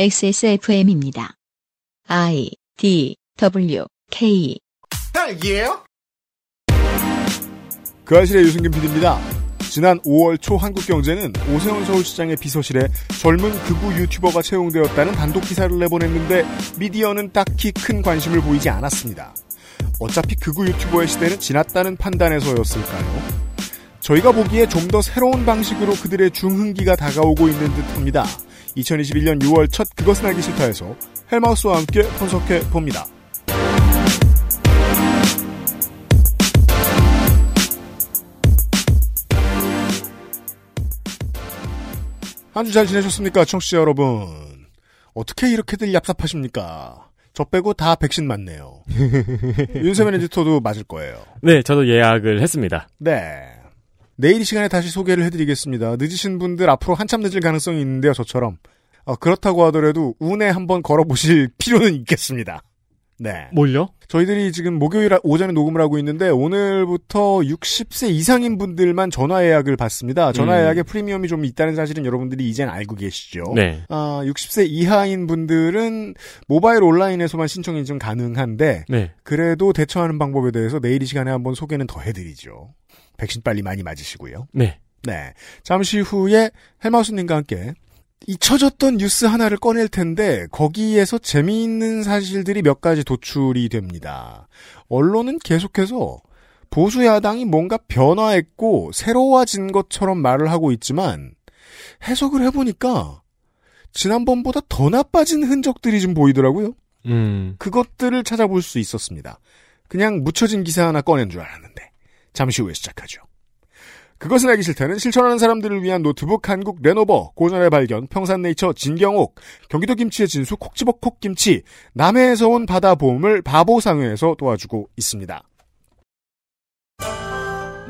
XSFM입니다. I, D, W, K. 딸기예요? 그 아실의 유승균 PD입니다. 지난 5월 초 한국경제는 오세훈 서울시장의 비서실에 젊은 극우 유튜버가 채용되었다는 단독 기사를 내보냈는데 미디어는 딱히 큰 관심을 보이지 않았습니다. 어차피 극우 유튜버의 시대는 지났다는 판단에서였을까요? 저희가 보기에 좀 더 새로운 방식으로 그들의 중흥기가 다가오고 있는 듯합니다. 2021년 6월 첫 그것은 알기 싫다에서 헬마우스와 함께 분석해 봅니다. 한 주 잘 지내셨습니까? 청취자 여러분. 어떻게 이렇게들 얍삽하십니까? 저 빼고 다 백신 맞네요. 윤세민 에디터도 맞을 거예요. 네, 저도 예약을 했습니다. 네. 내일 이 시간에 다시 소개를 해드리겠습니다. 늦으신 분들 앞으로 한참 늦을 가능성이 있는데요. 저처럼. 그렇다고 하더라도 운에 한번 걸어보실 필요는 있겠습니다. 네. 뭘요? 저희들이 지금 목요일 오전에 녹음을 하고 있는데 오늘부터 60세 이상인 분들만 전화 예약을 받습니다. 전화 예약에 프리미엄이 좀 있다는 사실은 여러분들이 이젠 알고 계시죠. 네. 60세 이하인 분들은 모바일 온라인에서만 신청이 좀 가능한데 네. 그래도 대처하는 방법에 대해서 내일 이 시간에 한번 소개는 더 해드리죠. 백신 빨리 많이 맞으시고요. 네. 네. 잠시 후에 헬마우스님과 함께 잊혀졌던 뉴스 하나를 꺼낼 텐데 거기에서 재미있는 사실들이 몇 가지 도출이 됩니다. 언론은 계속해서 보수 야당이 뭔가 변화했고 새로워진 것처럼 말을 하고 있지만 해석을 해보니까 지난번보다 더 나빠진 흔적들이 좀 보이더라고요. 그것들을 찾아볼 수 있었습니다. 그냥 묻혀진 기사 하나 꺼낸 줄 알았는데. 잠시 후에 시작하죠. 그것은 알기 싫다는 실천하는 사람들을 위한 노트북 한국 레노버, 고전의 발견, 평산네이처 진경옥, 경기도 김치의 진수 콕 집어 콕 김치, 남해에서 온 바다 보험을 바보상회에서 도와주고 있습니다.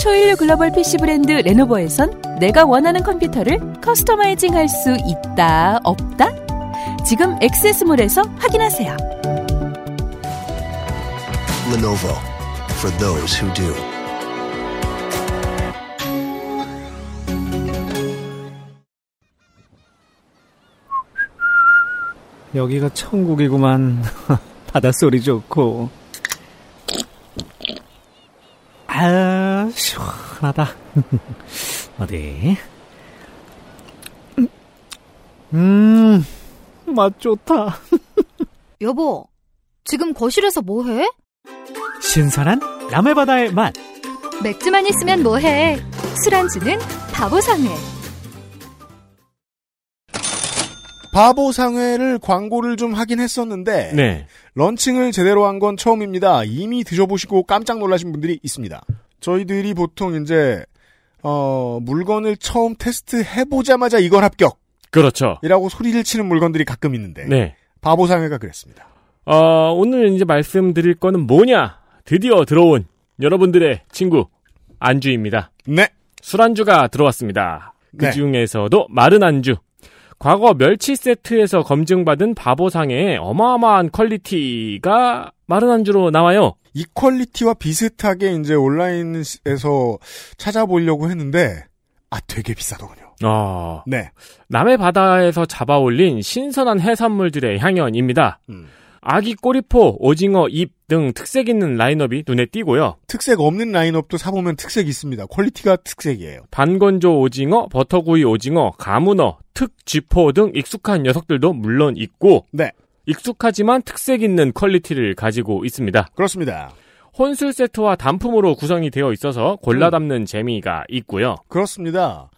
초일류 글로벌 PC 브랜드 레노버에선 내가 원하는 컴퓨터를 커스터마이징할 수 있다, 없다? 지금 XS몰에서 확인하세요. Lenovo for those who do. 여기가 천국이구만. 바다 소리 좋고. 아, 시원하다. 어디? 맛 좋다. 여보, 지금 거실에서 뭐해? 신선한 남해바다의 맛. 맥주만 있으면 뭐해? 술안주는 바보상회. 바보상회를 광고를 좀 하긴 했었는데 네. 런칭을 제대로 한 건 처음입니다. 이미 드셔보시고 깜짝 놀라신 분들이 있습니다. 저희들이 보통 이제 물건을 처음 테스트해보자마자 이건 합격. 그렇죠. 이라고 소리를 치는 물건들이 가끔 있는데 네. 바보상회가 그랬습니다. 오늘 이제 말씀드릴 거는 뭐냐. 드디어 들어온 여러분들의 친구 안주입니다. 네. 술안주가 들어왔습니다. 그 중에서도 마른 안주. 과거 멸치 세트에서 검증받은 바보상의 어마어마한 퀄리티가 마른 안주로 나와요. 이 퀄리티와 비슷하게 이제 온라인에서 찾아보려고 했는데, 되게 비싸더군요. 네. 남해 바다에서 잡아올린 신선한 해산물들의 향연입니다. 아기 꼬리포, 오징어, 잎 등 특색 있는 라인업이 눈에 띄고요. 특색 없는 라인업도 사보면 특색이 있습니다. 퀄리티가 특색이에요. 반건조 오징어, 버터구이 오징어, 가문어, 특쥐포 등 익숙한 녀석들도 물론 있고 네. 익숙하지만 특색 있는 퀄리티를 가지고 있습니다. 그렇습니다. 혼술 세트와 단품으로 구성이 되어 있어서 골라 담는 재미가 있고요. 그렇습니다.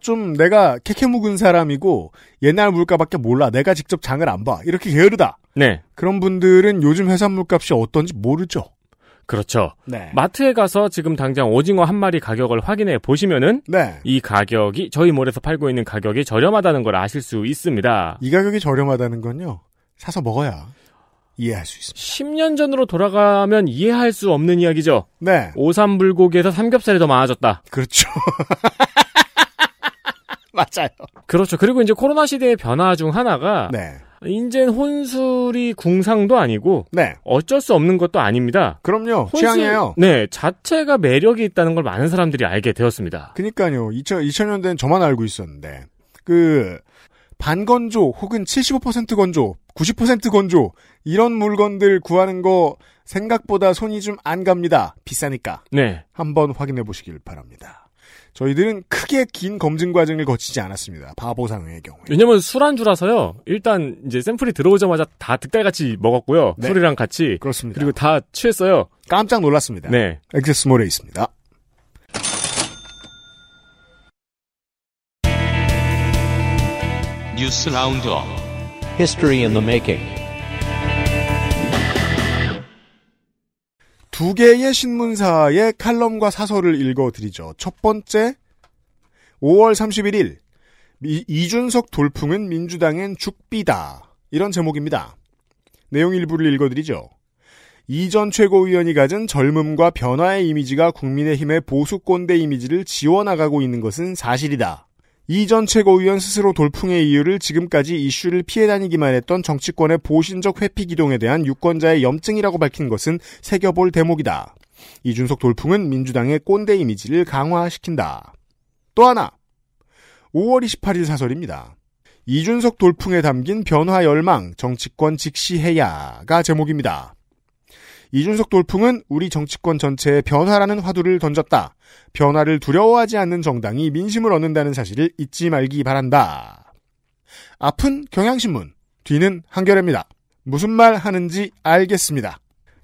좀 내가 캐캐 묵은 사람이고 옛날 물가밖에 몰라. 내가 직접 장을 안 봐. 이렇게 게으르다. 네. 그런 분들은 요즘 해산물 값이 어떤지 모르죠. 그렇죠. 네. 마트에 가서 지금 당장 오징어 한 마리 가격을 확인해 보시면은 네. 이 가격이 저희 몰에서 팔고 있는 가격이 저렴하다는 걸 아실 수 있습니다. 이 가격이 저렴하다는 건요. 사서 먹어야 이해할 수 있습니다. 10년 전으로 돌아가면 이해할 수 없는 이야기죠. 네. 오삼불고기에서 삼겹살이 더 많아졌다. 그렇죠. 맞아요. 그렇죠. 그리고 이제 코로나 시대의 변화 중 하나가 네. 이제는 혼술이 궁상도 아니고 네. 어쩔 수 없는 것도 아닙니다. 그럼요. 혼술, 취향이에요. 네. 자체가 매력이 있다는 걸 많은 사람들이 알게 되었습니다. 그러니까요. 2000년대는 저만 알고 있었는데 그 반건조 혹은 75% 건조 90% 건조 이런 물건들 구하는 거 생각보다 손이 좀 안 갑니다. 비싸니까. 네. 한번 확인해 보시길 바랍니다. 저희들은 크게 긴 검증 과정을 거치지 않았습니다. 바보상회의 경우에. 왜냐면 술안주라서요. 일단 이제 샘플이 들어오자마자 다 득달같이 먹었고요. 네. 술이랑 같이. 그렇습니다. 그리고 다 취했어요. 깜짝 놀랐습니다. 네. 엑세스몰에 있습니다. 뉴스 라운드업. History in the making. 두 개의 신문사의 칼럼과 사설을 읽어드리죠. 첫 번째, 5월 31일 이준석 돌풍은 민주당엔 죽비다. 이런 제목입니다. 내용 일부를 읽어드리죠. 이전 최고위원이 가진 젊음과 변화의 이미지가 국민의힘의 보수 꼰대 이미지를 지워나가고 있는 것은 사실이다. 이전 최고위원 스스로 돌풍의 이유를 지금까지 이슈를 피해 다니기만 했던 정치권의 보신적 회피 기동에 대한 유권자의 염증이라고 밝힌 것은 새겨볼 대목이다. 이준석 돌풍은 민주당의 꼰대 이미지를 강화시킨다. 또 하나, 5월 28일 사설입니다. 이준석 돌풍에 담긴 변화 열망, 정치권 직시해야가 제목입니다. 이준석 돌풍은 우리 정치권 전체에 변화라는 화두를 던졌다. 변화를 두려워하지 않는 정당이 민심을 얻는다는 사실을 잊지 말기 바란다. 앞은 경향신문, 뒤는 한겨레입니다. 무슨 말 하는지 알겠습니다.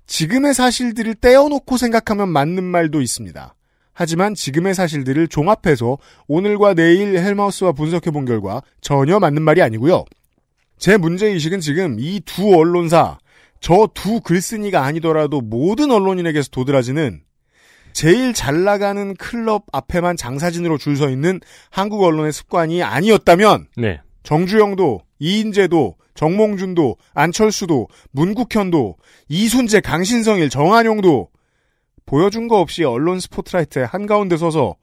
지금의 사실들을 떼어놓고 생각하면 맞는 말도 있습니다. 하지만 지금의 사실들을 종합해서 오늘과 내일 헬마우스와 분석해본 결과 전혀 맞는 말이 아니고요. 제 문제의식은 지금 이 두 언론사, 저 두 글쓴이가 아니더라도 모든 언론인에게서 도드라지는 제일 잘 나가는 클럽 앞에만 장사진으로 줄 서 있는 한국 언론의 습관이 아니었다면 네. 정주영도 이인재도 정몽준도 안철수도 문국현도 이순재 강신성일 정한용도 보여준 거 없이 언론 스포트라이트의 한가운데 서서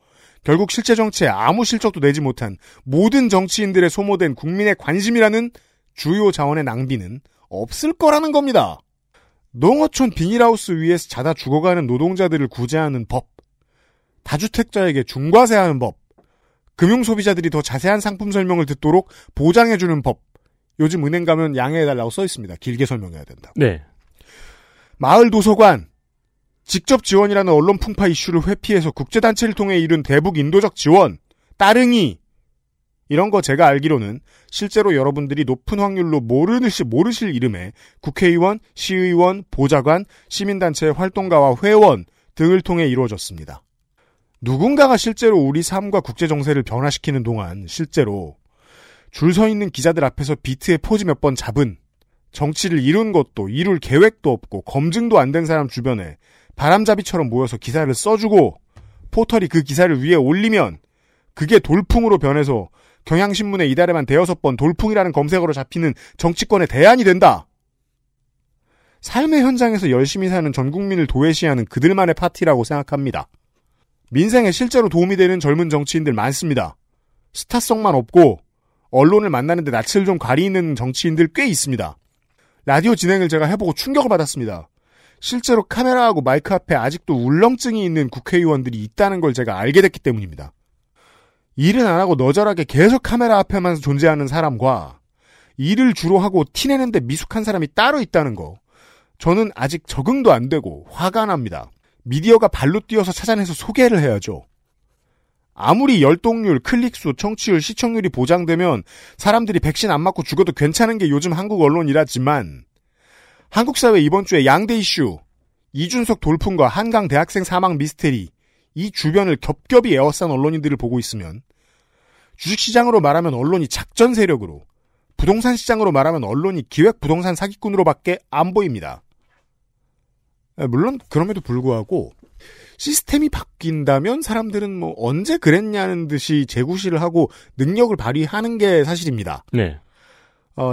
결국 실제 정치에 아무 실적도 내지 못한 모든 정치인들의 소모된 국민의 관심이라는 주요 자원의 낭비는 없을 거라는 겁니다. 농어촌 비닐하우스 위에서 자다 죽어가는 노동자들을 구제하는 법, 다주택자에게 중과세하는 법, 금융소비자들이 더 자세한 상품 설명을 듣도록 보장해주는 법, 요즘 은행 가면 양해해달라고 써있습니다. 길게 설명해야 된다고. 네. 마을도서관, 직접 지원이라는 언론 풍파 이슈를 회피해서 국제단체를 통해 이룬 대북 인도적 지원, 따릉이, 이런 거 제가 알기로는 실제로 여러분들이 높은 확률로 모르실 이름에 국회의원, 시의원, 보좌관, 시민단체 활동가와 회원 등을 통해 이루어졌습니다. 누군가가 실제로 우리 삶과 국제정세를 변화시키는 동안 실제로 줄 서 있는 기자들 앞에서 비트에 포즈 몇 번 잡은 정치를 이룬 것도 이룰 계획도 없고 검증도 안 된 사람 주변에 바람잡이처럼 모여서 기사를 써주고 포털이 그 기사를 위에 올리면 그게 돌풍으로 변해서 경향신문에 이달에만 대여섯 번 돌풍이라는 검색어로 잡히는 정치권의 대안이 된다. 삶의 현장에서 열심히 사는 전 국민을 도외시하는 그들만의 파티라고 생각합니다. 민생에 실제로 도움이 되는 젊은 정치인들 많습니다. 스타성만 없고 언론을 만나는데 낯을 좀 가리는 정치인들 꽤 있습니다. 라디오 진행을 제가 해보고 충격을 받았습니다. 실제로 카메라하고 마이크 앞에 아직도 울렁증이 있는 국회의원들이 있다는 걸 제가 알게 됐기 때문입니다. 일은 안 하고 너절하게 계속 카메라 앞에만 존재하는 사람과 일을 주로 하고 티내는데 미숙한 사람이 따로 있다는 거. 저는 아직 적응도 안 되고 화가 납니다. 미디어가 발로 뛰어서 찾아내서 소개를 해야죠. 아무리 열동률, 클릭수, 청취율, 시청률이 보장되면 사람들이 백신 안 맞고 죽어도 괜찮은 게 요즘 한국 언론이라지만 한국 사회 이번 주에 양대 이슈, 이준석 돌풍과 한강 대학생 사망 미스테리 이 주변을 겹겹이 에워싼 언론인들을 보고 있으면 주식시장으로 말하면 언론이 작전 세력으로 부동산 시장으로 말하면 언론이 기획 부동산 사기꾼으로밖에 안 보입니다. 물론 그럼에도 불구하고 시스템이 바뀐다면 사람들은 뭐 언제 그랬냐는 듯이 재구시를 하고 능력을 발휘하는 게 사실입니다. 네.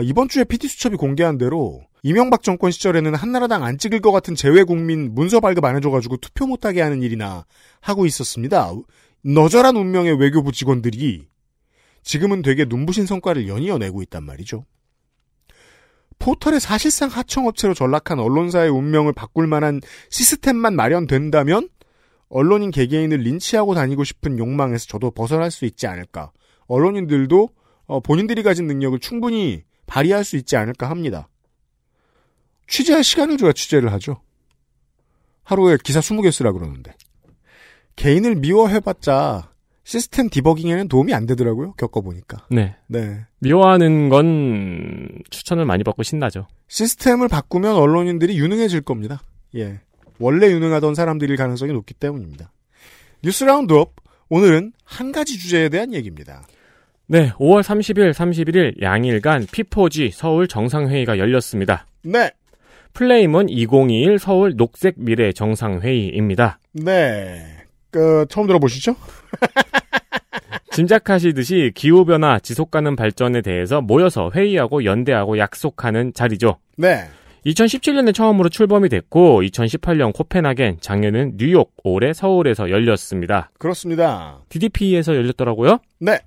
이번 주에 PT수첩이 공개한 대로 이명박 정권 시절에는 한나라당 안 찍을 것 같은 재외국민 문서 발급 안 해줘가지고 투표 못하게 하는 일이나 하고 있었습니다. 너절한 운명의 외교부 직원들이 지금은 되게 눈부신 성과를 연이어 내고 있단 말이죠. 포털에 사실상 하청업체로 전락한 언론사의 운명을 바꿀 만한 시스템만 마련된다면 언론인 개개인을 린치하고 다니고 싶은 욕망에서 저도 벗어날 수 있지 않을까. 언론인들도 본인들이 가진 능력을 충분히 발휘할 수 있지 않을까 합니다. 취재할 시간을 줘야 취재를 하죠. 하루에 기사 20개 쓰라 그러는데. 개인을 미워해봤자 시스템 디버깅에는 도움이 안 되더라고요. 겪어보니까. 네. 미워하는 건 추천을 많이 받고 신나죠. 시스템을 바꾸면 언론인들이 유능해질 겁니다. 예, 원래 유능하던 사람들일 가능성이 높기 때문입니다. 뉴스 라운드업, 오늘은 한 가지 주제에 대한 얘기입니다. 네, 5월 30일, 31일 양일간 P4G 서울 정상회의가 열렸습니다. 네. 플레임은 2021 서울 녹색 미래 정상회의입니다. 네. 처음 들어보시죠? 짐작하시듯이 기후변화, 지속가능 발전에 대해서 모여서 회의하고 연대하고 약속하는 자리죠. 네. 2017년에 처음으로 출범이 됐고 2018년 코펜하겐, 작년은 뉴욕, 올해 서울에서 열렸습니다. 그렇습니다. DDP에서 열렸더라고요. 네.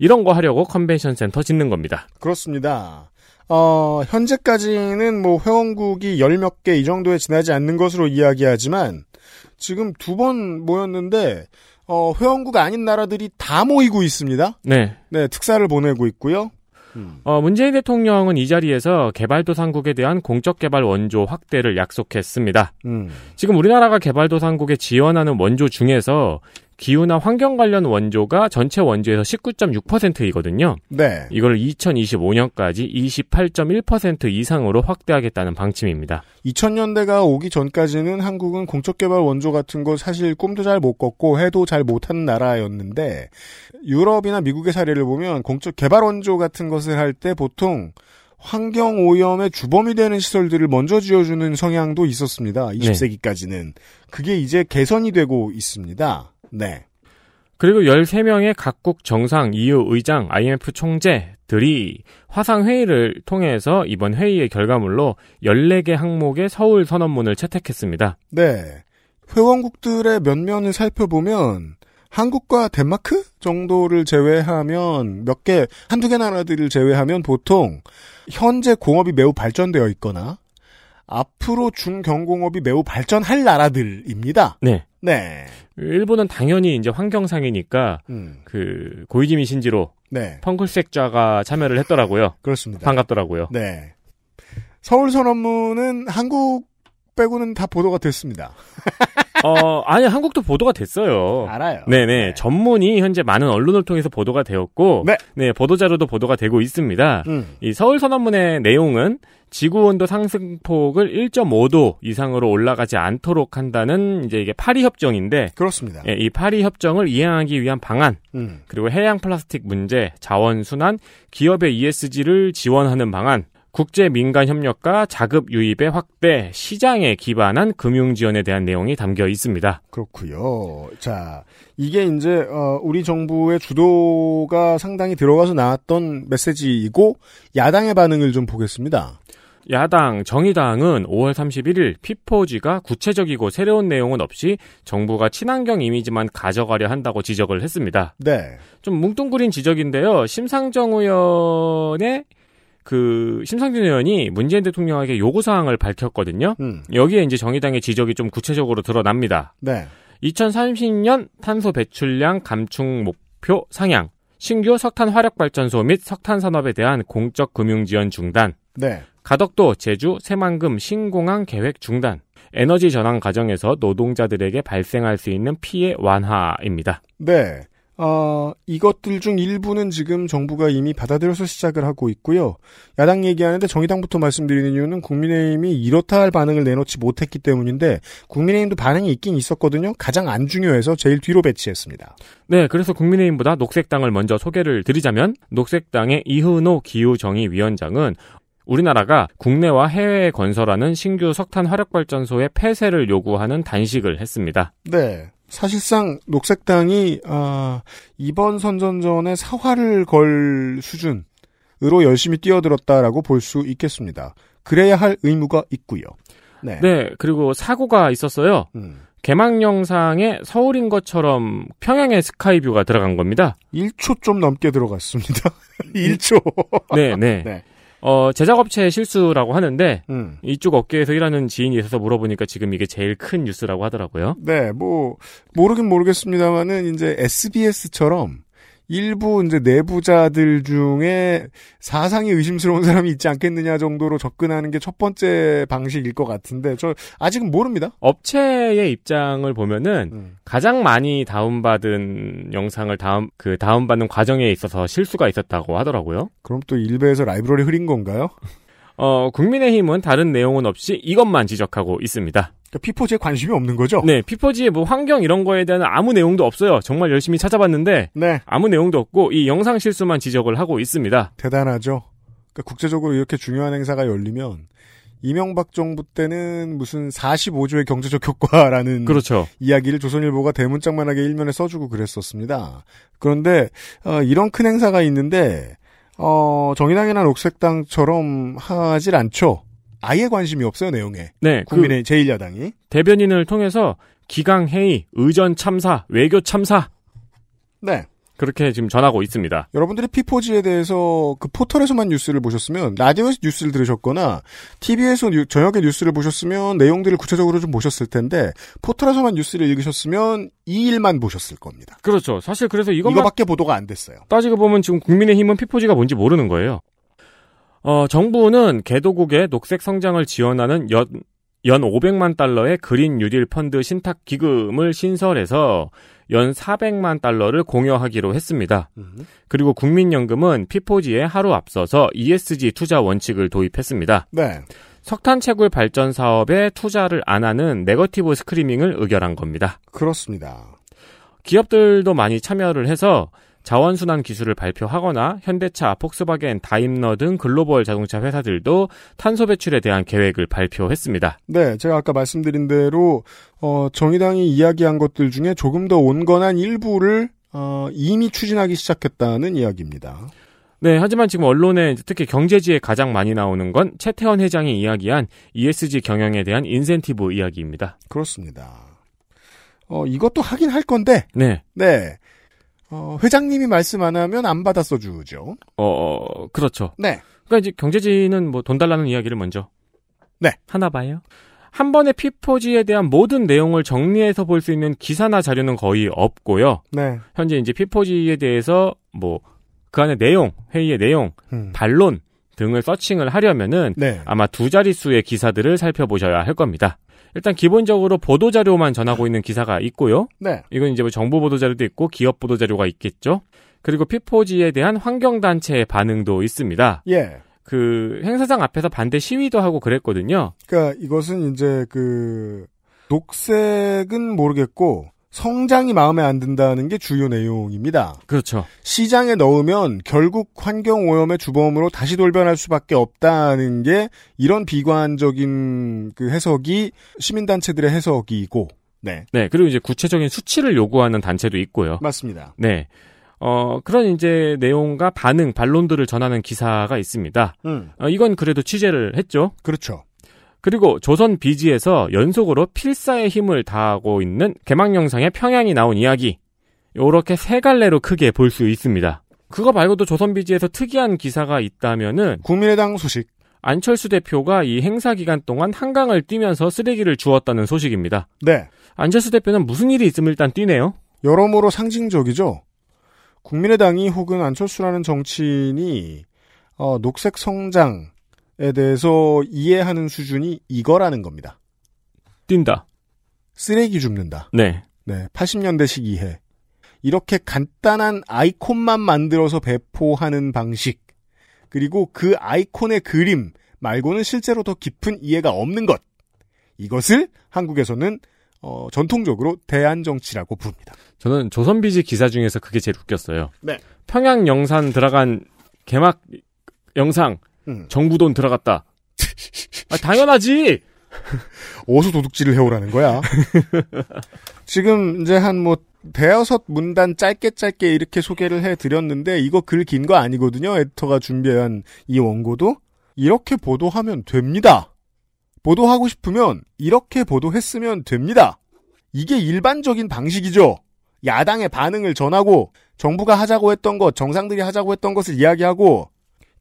이런 거 하려고 컨벤션 센터 짓는 겁니다. 그렇습니다. 현재까지는 뭐 회원국이 10몇 개 이 정도에 지나지 않는 것으로 이야기하지만 지금 2번 모였는데 회원국 아닌 나라들이 다 모이고 있습니다. 네. 네, 특사를 보내고 있고요. 문재인 대통령은 이 자리에서 개발도상국에 대한 공적개발 원조 확대를 약속했습니다. 지금 우리나라가 개발도상국에 지원하는 원조 중에서 기후나 환경 관련 원조가 전체 원조에서 19.6%이거든요. 네. 이걸 2025년까지 28.1% 이상으로 확대하겠다는 방침입니다. 2000년대가 오기 전까지는 한국은 공적개발 원조 같은 거 사실 꿈도 잘 못 꿨고 해도 잘 못하는 나라였는데 유럽이나 미국의 사례를 보면 공적개발 원조 같은 것을 할 때 보통 환경오염의 주범이 되는 시설들을 먼저 지어주는 성향도 있었습니다. 20세기까지는. 네. 그게 이제 개선이 되고 있습니다. 네. 그리고 13명의 각국 정상, EU 의장, IMF 총재들이 화상회의를 통해서 이번 회의의 결과물로 14개 항목의 서울 선언문을 채택했습니다. 네. 회원국들의 면면을 살펴보면 한국과 덴마크 정도를 제외하면 몇 개, 한두 개 나라들을 제외하면 보통 현재 공업이 매우 발전되어 있거나 앞으로 중견공업이 매우 발전할 나라들입니다. 네. 네. 일본은 당연히 이제 환경상이니까 그 고이즈미 신지로 네. 펑클색자가 참여를 했더라고요. 그렇습니다. 반갑더라고요. 네. 서울 선언문은 한국 빼고는 다 보도가 됐습니다. 아니 한국도 보도가 됐어요. 알아요. 네네. 네. 전문이 현재 많은 언론을 통해서 보도가 되었고, 네, 네 보도자료도 보도가 되고 있습니다. 이 서울 선언문의 내용은 지구 온도 상승폭을 1.5도 이상으로 올라가지 않도록 한다는 이제 이게 파리 협정인데, 그렇습니다. 예, 이 파리 협정을 이행하기 위한 방안, 그리고 해양 플라스틱 문제, 자원 순환, 기업의 ESG를 지원하는 방안. 국제 민간 협력과 자급 유입의 확대, 시장에 기반한 금융 지원에 대한 내용이 담겨 있습니다. 그렇고요. 자, 이게 이제 우리 정부의 주도가 상당히 들어가서 나왔던 메시지이고 야당의 반응을 좀 보겠습니다. 야당 정의당은 5월 31일 P4G가 구체적이고 새로운 내용은 없이 정부가 친환경 이미지만 가져가려 한다고 지적을 했습니다. 네. 좀 뭉뚱그린 지적인데요. 심상정 의원이 문재인 대통령에게 요구사항을 밝혔거든요. 여기에 이제 정의당의 지적이 좀 구체적으로 드러납니다. 네. 2030년 탄소 배출량 감축 목표 상향, 신규 석탄 화력 발전소 및 석탄 산업에 대한 공적 금융 지원 중단, 네. 가덕도, 제주, 새만금, 신공항 계획 중단, 에너지 전환 과정에서 노동자들에게 발생할 수 있는 피해 완화입니다. 네. 이것들 중 일부는 지금 정부가 이미 받아들여서 시작을 하고 있고요. 야당 얘기하는데 정의당부터 말씀드리는 이유는 국민의힘이 이렇다 할 반응을 내놓지 못했기 때문인데 국민의힘도 반응이 있긴 있었거든요. 가장 안 중요해서 제일 뒤로 배치했습니다. 네, 그래서 국민의힘보다 녹색당을 먼저 소개를 드리자면 녹색당의 이은호 기후정의위원장은 우리나라가 국내와 해외에 건설하는 신규 석탄 화력발전소의 폐쇄를 요구하는 단식을 했습니다. 네. 사실상 녹색당이 이번 선전전에 사활을 걸 수준으로 열심히 뛰어들었다라고 볼 수 있겠습니다. 그래야 할 의무가 있고요. 네. 네, 그리고 사고가 있었어요. 개막 영상에 서울인 것처럼 평양의 스카이뷰가 들어간 겁니다. 1초 좀 넘게 들어갔습니다. 1초. 네네. 네. 제작업체의 실수라고 하는데 이쪽 업계에서 일하는 지인이 있어서 물어보니까 지금 이게 제일 큰 뉴스라고 하더라고요. 네, 뭐 모르긴 모르겠습니다만은 이제 SBS처럼 일부 이제 내부자들 중에 사상이 의심스러운 사람이 있지 않겠느냐 정도로 접근하는 게 첫 번째 방식일 것 같은데 저 아직은 모릅니다. 업체의 입장을 보면은 가장 많이 다운받은 영상을 다운받는 과정에 있어서 실수가 있었다고 하더라고요. 그럼 또 일베에서 라이브러리 흐린 건가요? 국민의힘은 다른 내용은 없이 이것만 지적하고 있습니다. 그러니까 P4G에 관심이 없는 거죠? 네, P4G의 뭐 환경 이런 거에 대한 아무 내용도 없어요. 정말 열심히 찾아봤는데 네. 아무 내용도 없고 이 영상 실수만 지적을 하고 있습니다. 대단하죠. 그러니까 국제적으로 이렇게 중요한 행사가 열리면 이명박 정부 때는 무슨 45조의 경제적 효과라는 그렇죠. 이야기를 조선일보가 대문짝만하게 일면에 써주고 그랬었습니다. 그런데 이런 큰 행사가 있는데 정의당이나 녹색당처럼 하질 않죠. 아예 관심이 없어요, 내용에. 네. 국민의 제1야당이. 대변인을 통해서 기강회의, 의전 참사, 외교 참사. 네. 그렇게 지금 전하고 있습니다. 여러분들이 P4G에 대해서 그 포털에서만 뉴스를 보셨으면, 라디오에서 뉴스를 들으셨거나, TV에서 저녁에 뉴스를 보셨으면, 내용들을 구체적으로 좀 보셨을 텐데, 포털에서만 뉴스를 읽으셨으면, 이 일만 보셨을 겁니다. 그렇죠. 사실 그래서 이거밖에 보도가 안 됐어요. 따지고 보면 지금 국민의힘은 P4G가 뭔지 모르는 거예요. 정부는 개도국의 녹색 성장을 지원하는 연 500만 달러의 그린 뉴딜 펀드 신탁 기금을 신설해서 연 400만 달러를 공여하기로 했습니다. 그리고 국민연금은 P4G에 하루 앞서서 ESG 투자 원칙을 도입했습니다. 네. 석탄 채굴 발전 사업에 투자를 안 하는 네거티브 스크리밍을 의결한 겁니다. 그렇습니다. 기업들도 많이 참여를 해서 자원순환 기술을 발표하거나 현대차, 폭스바겐, 다임러 등 글로벌 자동차 회사들도 탄소 배출에 대한 계획을 발표했습니다. 네, 제가 아까 말씀드린 대로 정의당이 이야기한 것들 중에 조금 더 온건한 일부를 이미 추진하기 시작했다는 이야기입니다. 네, 하지만 지금 언론에 특히 경제지에 가장 많이 나오는 건 최태원 회장이 이야기한 ESG 경영에 대한 인센티브 이야기입니다. 그렇습니다. 이것도 하긴 할 건데. 네. 네. 회장님이 말씀 안 하면 안 받아 써주죠. 그렇죠. 네. 그러니까 이제 경제지는 뭐 돈 달라는 이야기를 먼저. 네. 하나 봐요. 한 번에 P4G에 대한 모든 내용을 정리해서 볼 수 있는 기사나 자료는 거의 없고요. 네. 현재 이제 P4G에 대해서 뭐 그 안에 내용, 회의의 내용, 반론 등을 서칭을 하려면은 네. 아마 두 자릿수의 기사들을 살펴보셔야 할 겁니다. 일단 기본적으로 보도자료만 전하고 있는 기사가 있고요. 네. 이건 이제 뭐 정부 보도자료도 있고 기업 보도자료가 있겠죠. 그리고 P4G에 대한 환경단체의 반응도 있습니다. 예. 그 행사장 앞에서 반대 시위도 하고 그랬거든요. 그러니까 이것은 이제 그 녹색은 모르겠고 성장이 마음에 안 든다는 게 주요 내용입니다. 그렇죠. 시장에 넣으면 결국 환경오염의 주범으로 다시 돌변할 수밖에 없다는 게 이런 비관적인 그 해석이 시민단체들의 해석이고, 네. 네, 그리고 이제 구체적인 수치를 요구하는 단체도 있고요. 맞습니다. 네. 그런 이제 내용과 반응, 반론들을 전하는 기사가 있습니다. 이건 그래도 취재를 했죠. 그렇죠. 그리고 조선 비지에서 연속으로 필사의 힘을 다하고 있는 개막 영상에 평양이 나온 이야기. 요렇게 세 갈래로 크게 볼 수 있습니다. 그거 말고도 조선 비지에서 특이한 기사가 있다면은 국민의당 소식. 안철수 대표가 이 행사 기간 동안 한강을 뛰면서 쓰레기를 주웠다는 소식입니다. 네. 안철수 대표는 무슨 일이 있으면 일단 뛰네요. 여러모로 상징적이죠. 국민의당이 혹은 안철수라는 정치인이 녹색 성장 에 대해서 이해하는 수준이 이거라는 겁니다. 뛴다. 쓰레기 줍는다. 네. 네. 80년대식 이해. 이렇게 간단한 아이콘만 만들어서 배포하는 방식. 그리고 그 아이콘의 그림 말고는 실제로 더 깊은 이해가 없는 것. 이것을 한국에서는 전통적으로 대안정치라고 부릅니다. 저는 조선비지 기사 중에서 그게 제일 웃겼어요. 네. 평양 영산 들어간 개막 영상. 정부 돈 들어갔다. 아, 당연하지. 어디서 도둑질을 해오라는 거야. 지금 이제 한 뭐 대여섯 문단 짧게 이렇게 소개를 해드렸는데 이거 글 긴 거 아니거든요. 에디터가 준비한 이 원고도 이렇게 보도하면 됩니다. 보도하고 싶으면 이렇게 보도했으면 됩니다. 이게 일반적인 방식이죠. 야당의 반응을 전하고 정부가 하자고 했던 것, 정상들이 하자고 했던 것을 이야기하고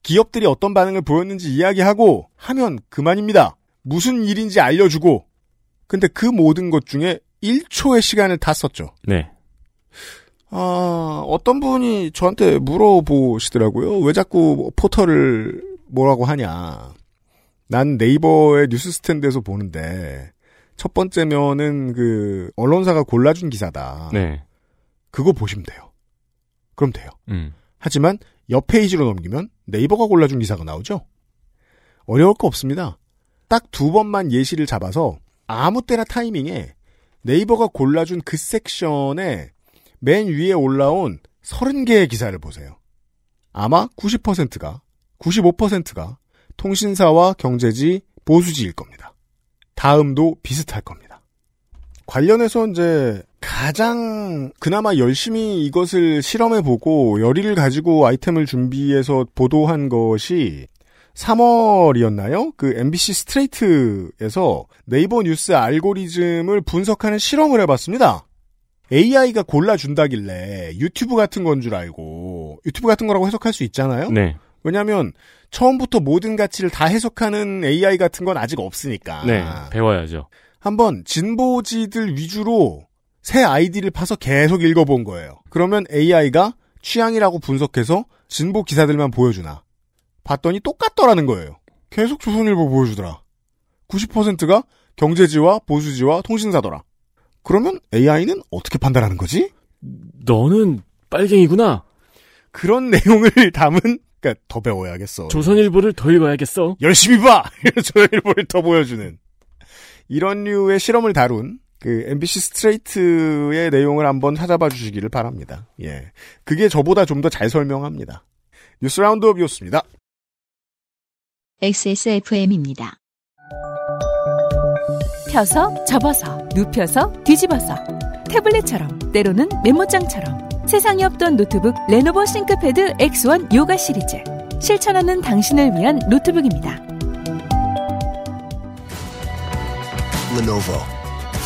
기업들이 어떤 반응을 보였는지 이야기하고 하면 그만입니다. 무슨 일인지 알려주고. 근데 그 모든 것 중에 1초의 시간을 다 썼죠. 네. 아, 어떤 분이 저한테 물어보시더라고요. 왜 자꾸 포털을 뭐라고 하냐. 난 네이버의 뉴스 스탠드에서 보는데 첫 번째면은 그 언론사가 골라준 기사다. 네. 그거 보시면 돼요. 그럼 돼요. 하지만 옆 페이지로 넘기면 네이버가 골라준 기사가 나오죠. 어려울 거 없습니다. 딱 두 번만 예시를 잡아서 아무 때나 타이밍에 네이버가 골라준 그 섹션에 맨 위에 올라온 30개의 기사를 보세요. 아마 90%가, 95%가 통신사와 경제지, 보수지일 겁니다. 다음도 비슷할 겁니다. 관련해서 이제 가장 그나마 열심히 이것을 실험해보고 열의를 가지고 아이템을 준비해서 보도한 것이 3월이었나요? 그 MBC 스트레이트에서 네이버 뉴스 알고리즘을 분석하는 실험을 해봤습니다. AI가 골라준다길래 유튜브 같은 건 줄 알고 유튜브 같은 거라고 해석할 수 있잖아요. 네. 왜냐하면 처음부터 모든 가치를 다 해석하는 AI 같은 건 아직 없으니까. 네, 배워야죠. 한번 진보지들 위주로 새 아이디를 파서 계속 읽어본 거예요. 그러면 AI가 취향이라고 분석해서 진보 기사들만 보여주나. 봤더니 똑같더라는 거예요. 계속 조선일보 보여주더라. 90%가 경제지와 보수지와 통신사더라. 그러면 AI는 어떻게 판단하는 거지? 너는 빨갱이구나. 그런 내용을 담은, 그러니까 더 배워야겠어. 조선일보를 더 읽어야겠어. 열심히 봐! 조선일보를 더 보여주는. 이런 류의 실험을 다룬 그 MBC 스트레이트의 내용을 한번 찾아봐 주시기를 바랍니다. 예, 그게 저보다 좀 더 잘 설명합니다. 뉴스 라운드업이었습니다. XSFM입니다. 펴서 접어서 눕혀서 뒤집어서 태블릿처럼 때로는 메모장처럼 세상에 없던 노트북 레노버 싱크패드 X1 요가 시리즈 실천하는 당신을 위한 노트북입니다. Lenovo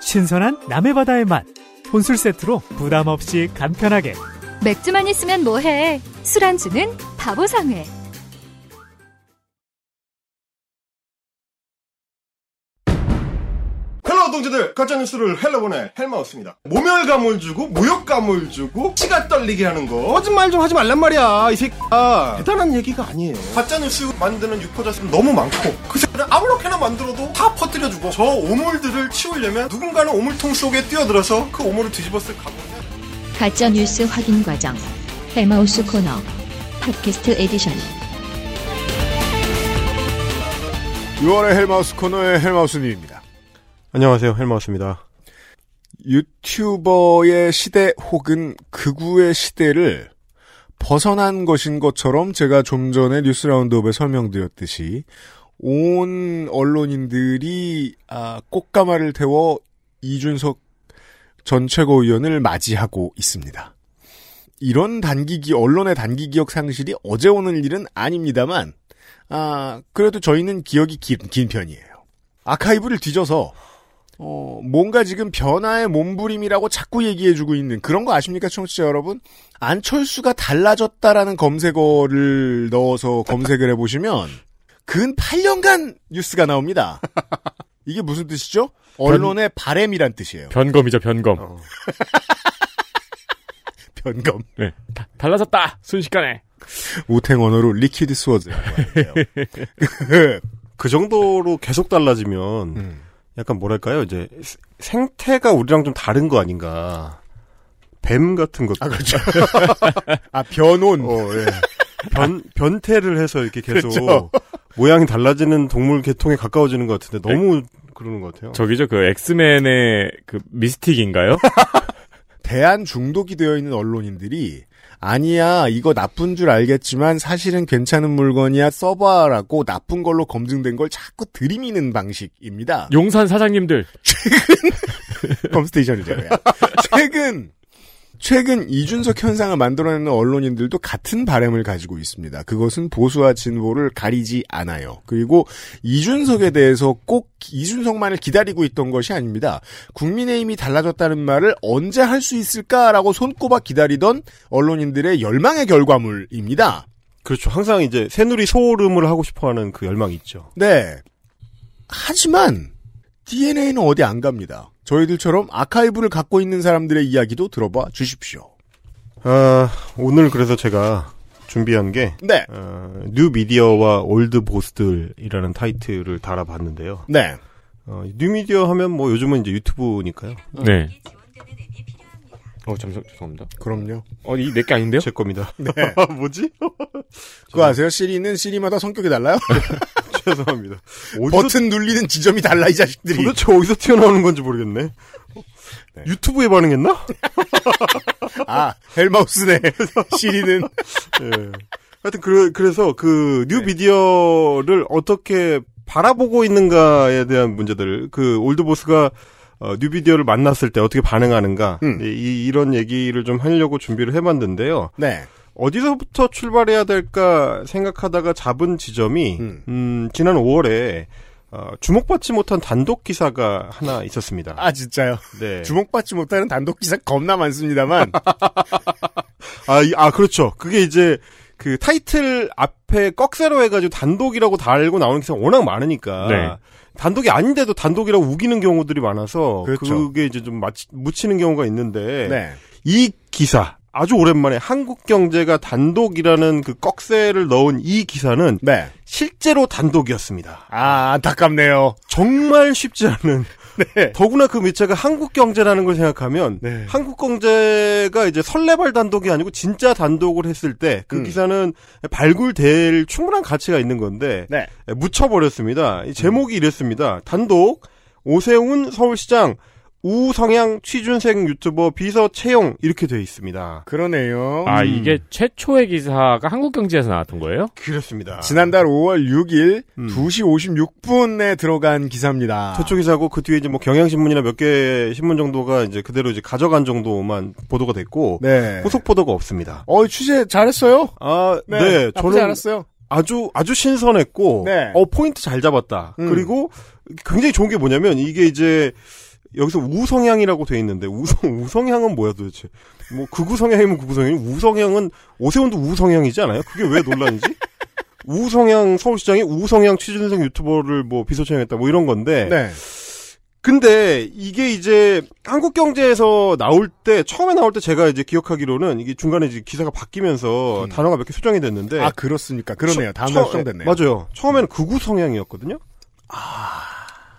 신선한 남해바다의 맛. 혼술 세트로 부담 없이 간편하게. 맥주만 있으면 뭐해. 술안주는 바보상회. 동지들, 가짜뉴스를 헬러보네 헬마우스입니다. 모멸감을 주고 모욕감을 주고 치가 떨리게 하는 거 거짓말 좀 하지 말란 말이야. 이 새끼야 대단한 얘기가 아니에요. 가짜뉴스 만드는 유포자수는 너무 많고 그 새끼를 아무렇게나 만들어도 다 퍼뜨려주고 저 오물들을 치우려면 누군가는 오물통 속에 뛰어들어서 그 오물을 뒤집었을 각오는. 가짜뉴스 확인 과정 헬마우스 코너 팟캐스트 에디션. 6월의 헬마우스 코너의 헬마우스님입니다. 안녕하세요. 헬마우스입니다. 유튜버의 시대 혹은 극우의 시대를 벗어난 것인 것처럼 제가 좀 전에 뉴스 라운드업에 설명드렸듯이 온 언론인들이 꽃가마를 태워 이준석 전 최고위원을 맞이하고 있습니다. 이런 단기기 언론의 단기기억 상실이 어제 오는 일은 아닙니다만 그래도 저희는 기억이 긴 편이에요. 아카이브를 뒤져서 뭔가 지금 변화의 몸부림이라고 자꾸 얘기해주고 있는 그런 거 아십니까, 청취자 여러분? 안철수가 달라졌다라는 검색어를 넣어서 검색을 해보시면 근 8년간 뉴스가 나옵니다. 이게 무슨 뜻이죠? 언론의 바램이란 뜻이에요. 변검이죠, 변검. 변검. 네. 달라졌다, 순식간에. 우탱 언어로 리퀴드 스워즈라고 하는데요. 그 정도로 계속 달라지면 약간 뭐랄까요, 이제 생태가 우리랑 좀 다른 거 아닌가. 뱀 같은 것도. 아, 그렇죠. 아, 변온. 예. 변태를 해서 이렇게 계속 그렇죠. 모양이 달라지는 동물 계통에 가까워지는 것 같은데 너무 그러는 것 같아요. 저기죠, 그 엑스맨의 그 미스틱인가요? 대한 중독이 되어 있는 언론인들이 아니야 이거 나쁜 줄 알겠지만 사실은 괜찮은 물건이야 써봐라고 나쁜 걸로 검증된 걸 자꾸 들이미는 방식입니다. 용산 사장님들 최근 컴스테이션이죠. 최근 이준석 현상을 만들어내는 언론인들도 같은 바램을 가지고 있습니다. 그것은 보수와 진보를 가리지 않아요. 그리고 이준석에 대해서 꼭 이준석만을 기다리고 있던 것이 아닙니다. 국민의힘이 달라졌다는 말을 언제 할 수 있을까라고 손꼽아 기다리던 언론인들의 열망의 결과물입니다. 그렇죠. 항상 이제 새누리 소름을 하고 싶어하는 그 열망이 있죠. 네. 하지만 DNA는 어디 안 갑니다. 저희들처럼 아카이브를 갖고 있는 사람들의 이야기도 들어봐 주십시오. 아, 오늘 그래서 제가 준비한 게 네. 뉴미디어와 올드보스들이라는 타이틀을 달아봤는데요. 네. 뉴미디어 하면 뭐 요즘은 이제 유튜브니까요. 네. 죄송합니다. 그럼요. 이 내 게 아닌데요? 제 겁니다. 네. 뭐지? 그거 아세요? 시리는 시리마다 성격이 달라요? 죄송합니다. 버튼 눌리는 지점이 달라, 이 자식들이. 도대체 어디서 튀어나오는 건지 모르겠네. 네. 유튜브에 반응했나? 아, 헬마우스네. 시리는. 네. 하여튼, 그래서 그, 뉴미디어를 네. 어떻게 바라보고 있는가에 대한 문제들, 그, 올드보스가 뉴미디어를 만났을 때 어떻게 반응하는가, 이런 얘기를 좀 하려고 준비를 해봤는데요. 네. 어디서부터 출발해야 될까 생각하다가 잡은 지점이 지난 5월에 주목받지 못한 단독 기사가 하나 있었습니다. 아 진짜요? 네. 주목받지 못하는 단독 기사 겁나 많습니다만. 그렇죠. 그게 이제 그 타이틀 앞에 꺽쇠로 해가지고 단독이라고 달고 나오는 기사가 워낙 많으니까. 네. 단독이 아닌데도 단독이라고 우기는 경우들이 많아서 그렇죠. 그게 이제 좀 묻히는 경우가 있는데 네. 이 기사. 아주 오랜만에 한국경제가 단독이라는 그 꺽쇠를 넣은 이 기사는 네. 실제로 단독이었습니다. 아, 안타깝네요. 정말 쉽지 않은. 네. 더구나 그 매체가 한국경제라는 걸 생각하면 네. 한국경제가 이제 설레발 단독이 아니고 진짜 단독을 했을 때 그 기사는 발굴될 충분한 가치가 있는 건데 네. 묻혀버렸습니다. 제목이 이랬습니다. 단독 오세훈 서울시장 우성향 취준생 유튜버 비서 채용 이렇게 되어 있습니다. 그러네요. 아 이게 최초의 기사가 한국경제에서 나왔던 거예요? 그렇습니다. 지난달 5월 6일 2시 56분에 들어간 기사입니다. 최초 기사고 그 뒤에 이제 뭐 경향신문이나 몇 개 신문 정도가 이제 그대로 이제 가져간 정도만 보도가 됐고 네. 후속 보도가 없습니다. 취재 잘했어요. 아 네, 네 저는 잘했어요. 아주 신선했고 네. 포인트 잘 잡았다. 그리고 굉장히 좋은 게 뭐냐면 이게 이제 여기서 우성향이라고 돼 있는데 우성향은 뭐야 도대체? 뭐 극우성향이면 극우성향이 우성향은 오세훈도 우성향이지 않아요? 그게 왜 논란이지? 우성향 서울시장이 우성향 취준생 유튜버를 뭐 비서 채용했다 뭐 이런 건데. 네. 근데 이게 이제 한국경제에서 나올 때 처음에 나올 때 제가 이제 기억하기로는 이게 중간에 이제 기사가 바뀌면서 단어가 몇 개 수정이 됐는데. 아 그렇습니까? 그러네요. 단어가 수정됐네요. 맞아요. 처음에는 극우성향이었거든요. 아.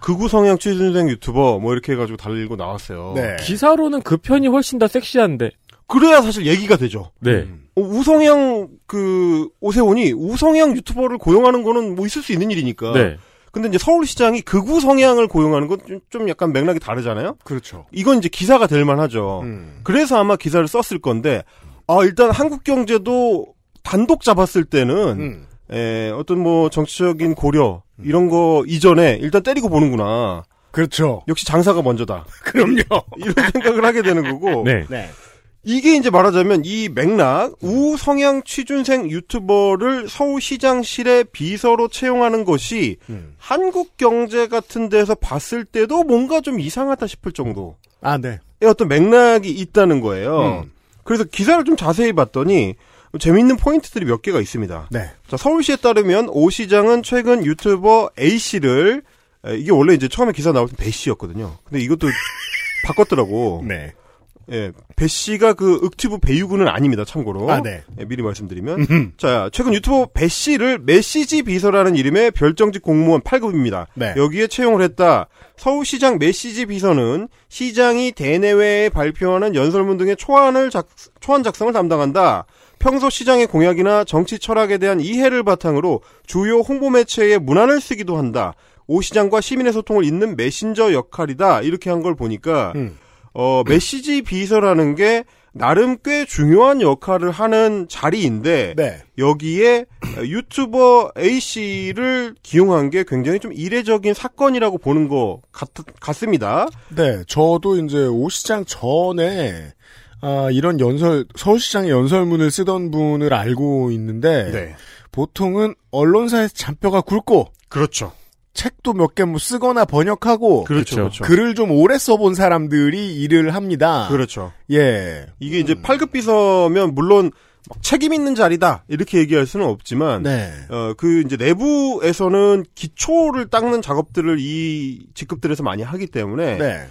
극우 성향 취준생 유튜버 뭐 이렇게 해가지고 달리고 나왔어요. 네. 기사로는 그 편이 훨씬 더 섹시한데 그래야 사실 얘기가 되죠. 네. 우성향 그 오세훈이 우성향 유튜버를 고용하는 거는 뭐 있을 수 있는 일이니까. 네. 근데 이제 서울시장이 극우 성향을 고용하는 건 좀 약간 맥락이 다르잖아요. 그렇죠. 이건 이제 기사가 될 만하죠. 그래서 아마 기사를 썼을 건데 일단 한국경제도 단독 잡았을 때는. 어떤 뭐 정치적인 고려 이런 거 이전에 일단 때리고 보는구나. 그렇죠. 역시 장사가 먼저다. 그럼요. 이런 생각을 하게 되는 거고. 네. 네. 이게 이제 말하자면 이 맥락 우성향 취준생 유튜버를 서울시장실에 비서로 채용하는 것이 한국경제 같은 데서 봤을 때도 뭔가 좀 이상하다 싶을 정도. 아, 네. 어떤 맥락이 있다는 거예요. 그래서 기사를 좀 자세히 봤더니. 재미있는 포인트들이 몇 개가 있습니다. 네. 자, 서울시에 따르면 오 시장은 최근 유튜버 A 씨를 이게 원래 이제 처음에 기사 나올 때 배 씨였거든요. 근데 이것도 바꿨더라고. 네. 예, 배 씨가 그 윽튜브 배우군은 아닙니다. 참고로. 아, 네. 예, 미리 말씀드리면. 자, 최근 유튜버 배 씨를 메시지 비서라는 이름의 별정직 공무원 8급입니다. 네. 여기에 채용을 했다. 서울시장 메시지 비서는 시장이 대내외에 발표하는 연설문 등의 초안 작성을 담당한다. 평소 시장의 공약이나 정치 철학에 대한 이해를 바탕으로 주요 홍보 매체의 문안을 쓰기도 한다. 오 시장과 시민의 소통을 잇는 메신저 역할이다. 이렇게 한 걸 보니까 메시지 비서라는 게 나름 꽤 중요한 역할을 하는 자리인데 네. 여기에 유튜버 A씨를 기용한 게 굉장히 좀 이례적인 사건이라고 보는 것 같습니다. 네. 저도 이제 오 시장 전에 이런 서울시장의 연설문을 쓰던 분을 알고 있는데, 네. 보통은 언론사에서 잔뼈가 굵고, 그렇죠. 책도 몇 개 뭐 쓰거나 번역하고, 그렇죠. 그렇죠. 글을 좀 오래 써본 사람들이 일을 합니다. 그렇죠. 예. 이게 이제 8급 비서면, 물론, 책임 있는 자리다 이렇게 얘기할 수는 없지만 네. 그 이제 내부에서는 기초를 닦는 작업들을 이 직급들에서 많이 하기 때문에 네.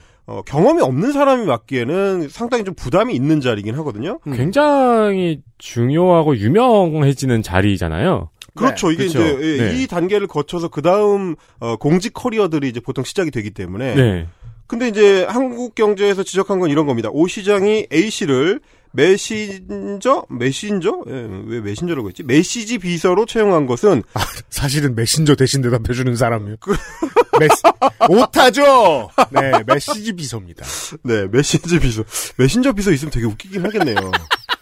경험이 없는 사람이 맡기에는 상당히 좀 부담이 있는 자리이긴 하거든요. 굉장히 중요하고 유명해지는 자리잖아요. 그렇죠. 네. 이게 그렇죠. 이제 네. 이 단계를 거쳐서 그 다음 공직 커리어들이 이제 보통 시작이 되기 때문에. 네. 근데 이제 한국경제에서 지적한 건 이런 겁니다. 오 시장이 A 씨를 메신저? 예, 왜 메신저라고 했지? 메시지 비서로 채용한 것은 사실은 메신저 대신 대답해주는 사람이요. 오타죠. 네, 메시지 비서입니다. 네, 메신저 비서 있으면 되게 웃기긴 하겠네요.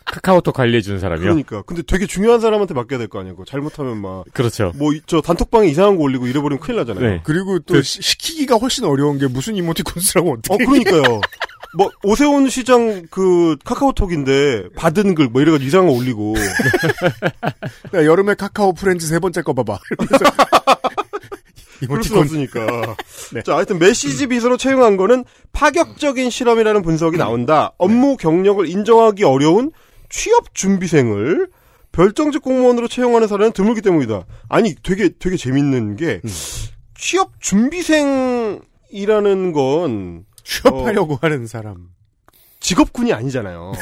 카카오톡 관리해주는 사람이요. 그러니까. 근데 되게 중요한 사람한테 맡겨야 될 거 아니고 잘못하면 막. 그렇죠. 뭐, 저 단톡방에 이상한 거 올리고 잃어버리면 큰일 나잖아요. 네. 그리고 또 시키기가 훨씬 어려운 게 무슨 이모티콘 쓰라고 어떻게. 그러니까요. 뭐, 오세훈 시장 그 카카오톡인데 받은 글 뭐 이래가지고 이상한 거 올리고. 야, 여름에 카카오 프렌즈 세 번째 거 봐봐. 그럴 수 없으니까. 네. 자, 하여튼 메시지 비서로 채용한 거는 파격적인 실험이라는 분석이 나온다. 업무 경력을 인정하기 어려운 취업 준비생을 별정직 공무원으로 채용하는 사례는 드물기 때문이다. 아니, 되게 재밌는 게 취업 준비생이라는 건 취업하려고 하는 사람. 직업군이 아니잖아요.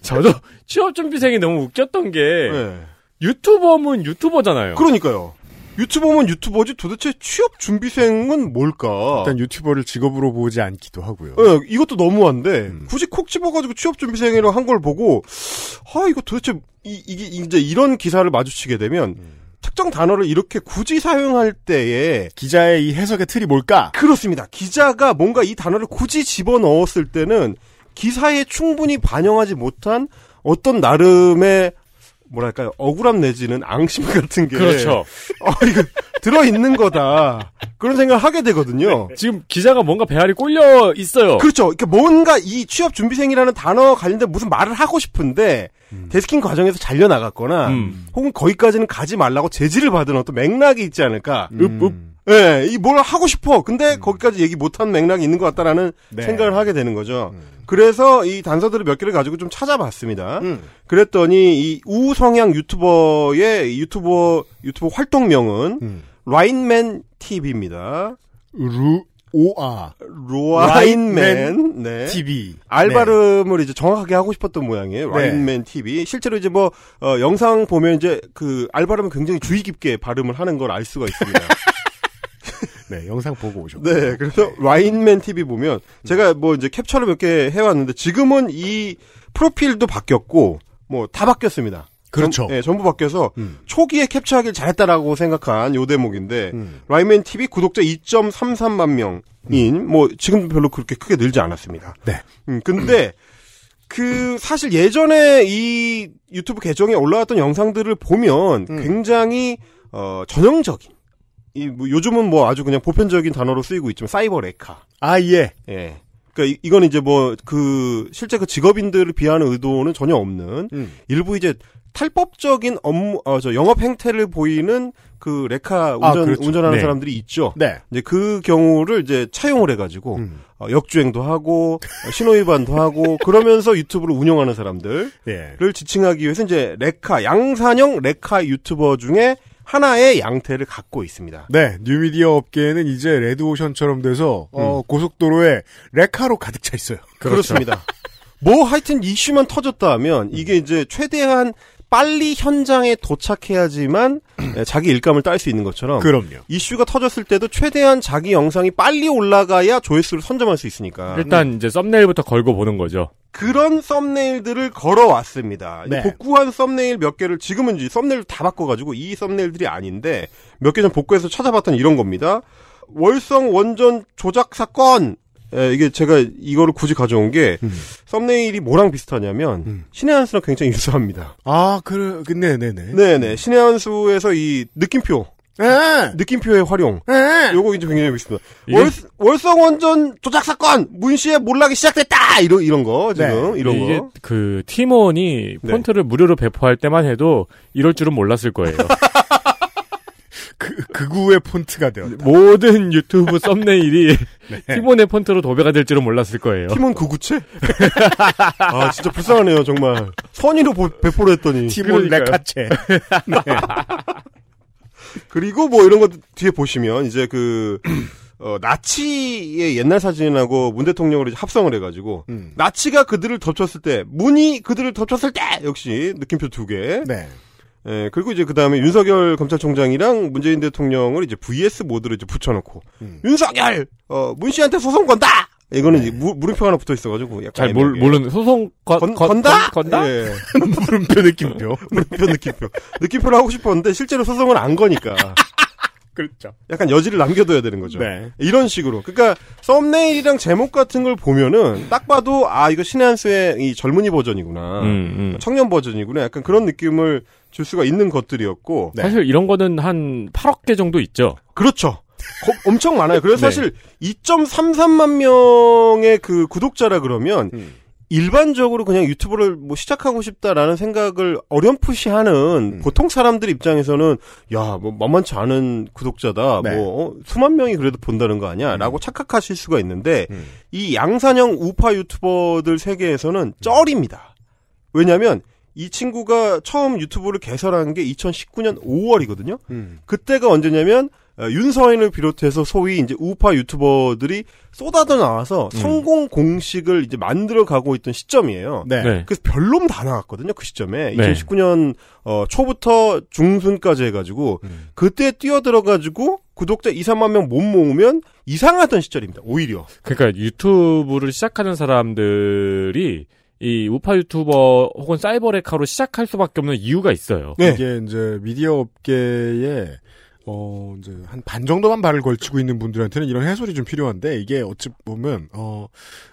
저도 취업 준비생이 너무 웃겼던 게 네. 유튜버면 유튜버잖아요. 그러니까요. 유튜버면 유튜버지 도대체 취업 준비생은 뭘까? 일단 유튜버를 직업으로 보지 않기도 하고요. 네, 이것도 너무한데 굳이 콕 집어가지고 취업 준비생이라고 한 걸 보고 이거 도대체 이게 이제 이런 기사를 마주치게 되면 특정 단어를 이렇게 굳이 사용할 때에 기자의 이 해석의 틀이 뭘까? 그렇습니다. 기자가 뭔가 이 단어를 굳이 집어넣었을 때는 기사에 충분히 반영하지 못한 어떤 나름의 뭐랄까요, 억울함 내지는 앙심 같은 게. 그렇죠. 이거, 들어있는 거다. 그런 생각을 하게 되거든요. 지금 기자가 뭔가 배알이 꼴려 있어요. 그렇죠. 그러니까 뭔가 이 취업준비생이라는 단어 관련된 무슨 말을 하고 싶은데, 데스킹 과정에서 잘려나갔거나, 혹은 거기까지는 가지 말라고 제지를 받은 어떤 맥락이 있지 않을까. 예, 이 뭘 하고 싶어. 근데 거기까지 얘기 못한 맥락이 있는 것 같다라는 네. 생각을 하게 되는 거죠. 그래서 이 단서들을 몇 개를 가지고 좀 찾아봤습니다. 그랬더니 이 우성향 유튜버의 유튜버 활동명은 라인맨TV입니다. 라인맨 네. TV. 알 발음을 네. 이제 정확하게 하고 싶었던 모양이에요. 네. 라인맨 TV. 실제로 이제 뭐 영상 보면 이제 그 알 발음을 굉장히 주의 깊게 발음을 하는 걸 알 수가 있습니다. 네, 영상 보고 오셨고. 네, 그래서 라인맨 TV 보면 제가 뭐 이제 캡처를 몇 개 해왔는데 지금은 이 프로필도 바뀌었고 뭐 다 바뀌었습니다. 그렇죠. 네, 전부 바뀌어서 초기에 캡처하길 잘했다라고 생각한 요 대목인데 라인맨 TV 구독자 2.33만 명인 뭐 지금도 별로 그렇게 크게 늘지 않았습니다. 네. 근데 그 사실 예전에 이 유튜브 계정에 올라왔던 영상들을 보면 굉장히 전형적인. 요즘은 뭐 아주 그냥 보편적인 단어로 쓰이고 있지만 사이버 레카. 아 예. 예. 그러니까 이건 이제 뭐 그 실제 그 직업인들을 비하하는 의도는 전혀 없는 일부 이제 탈법적인 업무 영업 행태를 보이는 그 레카 그렇죠. 운전하는 네. 사람들이 있죠. 네. 이제 그 경우를 이제 차용을 해가지고 역주행도 하고 신호위반도 하고 그러면서 유튜브를 운영하는 사람들을 네. 지칭하기 위해서 이제 레카 양산형 레카 유튜버 중에 하나의 양태를 갖고 있습니다. 네, 뉴미디어 업계에는 이제 레드오션처럼 돼서 고속도로에 레카로 가득 차 있어요. 그렇습니다. 뭐 하여튼 이슈만 터졌다 하면 이게 이제 최대한 빨리 현장에 도착해야지만 자기 일감을 딸 수 있는 것처럼 그럼요. 이슈가 터졌을 때도 최대한 자기 영상이 빨리 올라가야 조회수를 선점할 수 있으니까 일단 이제 썸네일부터 걸고 보는 거죠. 그런 썸네일들을 걸어왔습니다. 네. 복구한 썸네일 몇 개를 지금은 이제 썸네일 다 바꿔가지고 이 썸네일들이 아닌데 몇 개 전 복구해서 찾아봤더니 이런 겁니다. 월성 원전 조작 사건. 예, 이게 제가 이거를 굳이 가져온 게 썸네일이 뭐랑 비슷하냐면 신의 한 수랑 굉장히 유사합니다. 아, 그래, 네네네. 네네, 신의 한 수에서 이 느낌표, 느낌표의 활용, 요거 이제 굉장히 비슷합니다. 월성 원전 조작 사건 문시의 몰락이 시작됐다 이런 거 지금 네. 이런 이게 거. 그 팀원이 폰트를 네. 무료로 배포할 때만 해도 이럴 줄은 몰랐을 거예요. 극우의 폰트가 되었다. 모든 유튜브 썸네일이 네. 티몬의 폰트로 도배가 될 줄은 몰랐을 거예요. 티몬 구구체? 아 진짜 불쌍하네요 정말. 선의로 배포를 했더니 티몬 레카체. 네. 그리고 뭐 이런 것 뒤에 보시면 이제 그 나치의 옛날 사진하고 문 대통령을 이제 합성을 해가지고 나치가 그들을 덮쳤을 때 문이 그들을 덮쳤을 때 역시 느낌표 2개. 네. 예, 그리고 이제 그 다음에 윤석열 검찰총장이랑 문재인 대통령을 이제 VS 모드로 이제 붙여놓고, 윤석열! 문씨한테 소송 건다! 이거는 이제 물음표 하나 붙어 있어가지고, 약간. 잘 모르는, 소송 건다? 건다? 예. 물음표 느낌표. 물음표 느낌표. 느낌표를 하고 싶었는데, 실제로 소송은 안 거니까. 그렇죠. 약간 여지를 남겨둬야 되는 거죠. 네. 이런 식으로. 그러니까 썸네일이랑 제목 같은 걸 보면은 딱 봐도 아 이거 신의 한 수의 이 젊은이 버전이구나, 청년 버전이구나. 약간 그런 느낌을 줄 수가 있는 것들이었고. 네. 사실 이런 거는 한 8억 개 정도 있죠. 그렇죠. 엄청 많아요. 그래서 네. 사실 2.33만 명의 그 구독자라 그러면. 일반적으로 그냥 유튜브를 뭐 시작하고 싶다라는 생각을 어렴풋이 하는 보통 사람들 입장에서는 야, 뭐 만만치 않은 구독자다. 네. 뭐 수만 명이 그래도 본다는 거 아니야? 라고 착각하실 수가 있는데 이 양산형 우파 유튜버들 세계에서는 쩔입니다. 왜냐면 이 친구가 처음 유튜브를 개설한 게 2019년 5월이거든요. 그때가 언제냐면 윤서인을 비롯해서 소위 이제 우파 유튜버들이 쏟아져 나와서 성공 공식을 이제 만들어 가고 있던 시점이에요. 네. 네. 그래서 별놈 다 나왔거든요. 그 시점에. 네. 2019년 초부터 중순까지 해가지고 그때 뛰어들어가지고 구독자 2, 3만 명 못 모으면 이상하던 시절입니다. 오히려. 그러니까 유튜브를 시작하는 사람들이 이 우파 유튜버 혹은 사이버레카로 시작할 수밖에 없는 이유가 있어요. 네. 이게 이제 미디어 업계에 이제, 한 반 정도만 발을 걸치고 있는 분들한테는 이런 해설이 좀 필요한데, 이게 어찌 보면,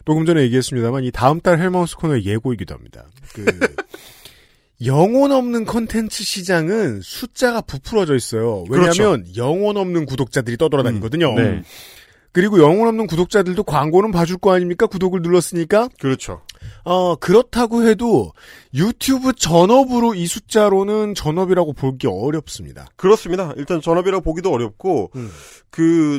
조금 전에 얘기했습니다만, 이 다음 달 헬마우스 코너의 예고이기도 합니다. 그, 영혼 없는 콘텐츠 시장은 숫자가 부풀어져 있어요. 왜냐면, 그렇죠. 영혼 없는 구독자들이 떠돌아다니거든요. 네. 그리고 영혼 없는 구독자들도 광고는 봐줄 거 아닙니까? 구독을 눌렀으니까? 그렇죠. 그렇다고 해도 유튜브 전업으로 이 숫자로는 전업이라고 보기 어렵습니다. 그렇습니다. 일단 전업이라고 보기도 어렵고,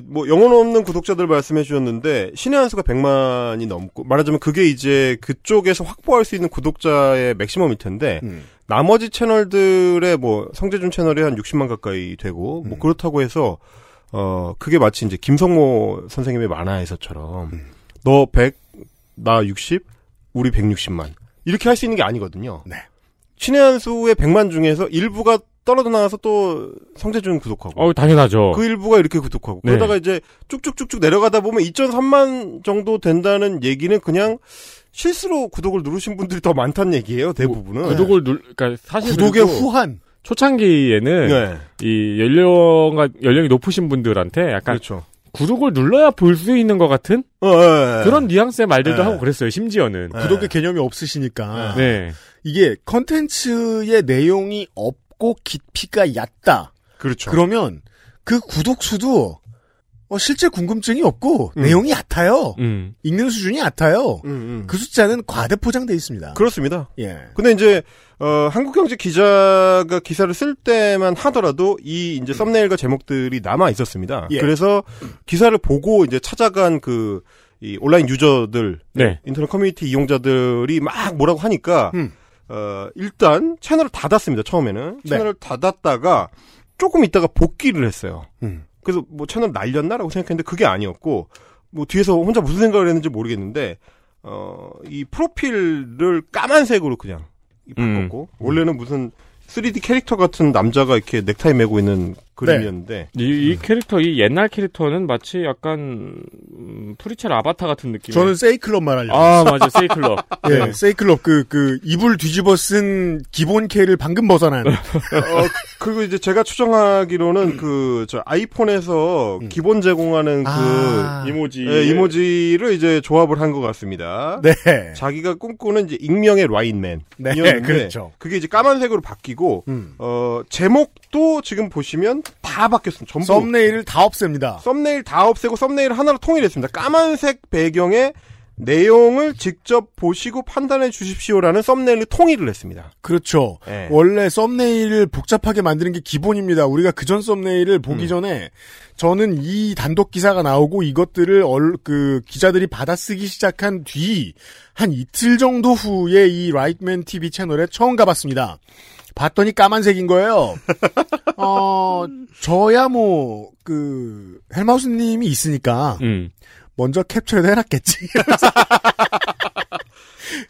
뭐, 영혼 없는 구독자들 말씀해 주셨는데, 신의 한 수가 100만이 넘고, 말하자면 그게 이제 그쪽에서 확보할 수 있는 구독자의 맥시멈일 텐데, 나머지 채널들의 뭐, 성재준 채널이 한 60만 가까이 되고, 뭐, 그렇다고 해서, 그게 마치 이제 김성모 선생님의 만화에서처럼, 너 100, 나 60, 우리 160만. 이렇게 할 수 있는 게 아니거든요. 네. 신의 한 수의 100만 중에서 일부가 떨어져 나와서 또 성재준 구독하고. 당연하죠. 그 일부가 이렇게 구독하고. 네. 그러다가 이제 쭉쭉쭉쭉 내려가다 보면 2.3만 정도 된다는 얘기는 그냥 실수로 구독을 누르신 분들이 더 많다는 얘기예요, 대부분은. 뭐, 구독을 그러니까 사실. 구독의 후한. 초창기에는 네. 이 연령이 높으신 분들한테 약간 그렇죠. 구독을 눌러야 볼 수 있는 것 같은 그런 뉘앙스의 말들도 하고 그랬어요. 심지어는 구독의 개념이 없으시니까 네. 이게 컨텐츠의 내용이 없고 깊이가 얕다. 그렇죠. 그러면 그 구독 수도 실제 궁금증이 없고 내용이 얕아요. 읽는 수준이 얕아요. 그 숫자는 과대포장돼 있습니다. 그렇습니다. 예. 근데 이제 한국경제 기자가 기사를 쓸 때만 하더라도 이 이제 썸네일과 제목들이 남아 있었습니다. 예. 그래서 기사를 보고 이제 찾아간 그 이 온라인 유저들, 네. 인터넷 커뮤니티 이용자들이 막 뭐라고 하니까 일단 채널을 닫았습니다. 처음에는 채널을 닫았다가 조금 있다가 복귀를 했어요. 그래서 뭐 채널 날렸나라고 생각했는데 그게 아니었고, 뭐 뒤에서 혼자 무슨 생각을 했는지 모르겠는데, 이 프로필을 까만색으로 그냥 바꿨고, 원래는 무슨 3D 캐릭터 같은 남자가 이렇게 넥타이 메고 있는 그림이었는데. 네. 이 캐릭터, 이 옛날 캐릭터는 마치 약간, 프리첼 아바타 같은 느낌. 저는 세이클럽 말하려고. 아, 맞아요. 세이클럽. 예, 네. 세이클럽. 이불 뒤집어 쓴 기본 K를 방금 벗어난. 그리고 이제 제가 추정하기로는 저 아이폰에서 기본 제공하는 이모지. 예, 이모지를 이제 조합을 한 것 같습니다. 네. 자기가 꿈꾸는 이제 익명의 라인맨. 네. 그렇죠. 그게 이제 까만색으로 바뀌고, 제목도 지금 보시면 다 바뀌었습니다. 전부. 썸네일을 다 없앱니다. 썸네일 다 없애고 썸네일 하나로 통일했습니다. 까만색 배경에 내용을 직접 보시고 판단해 주십시오라는 썸네일을 통일을 했습니다. 그렇죠. 네. 원래 썸네일을 복잡하게 만드는 게 기본입니다. 우리가 그전 썸네일을 보기 전에 저는 이 단독 기사가 나오고 이것들을 기자들이 받아쓰기 시작한 뒤 한 이틀 정도 후에 이 라이트맨 TV 채널에 처음 가봤습니다. 봤더니 까만색인 거예요. 저야 뭐, 헬마우스 님이 있으니까, 먼저 캡처를 해놨겠지.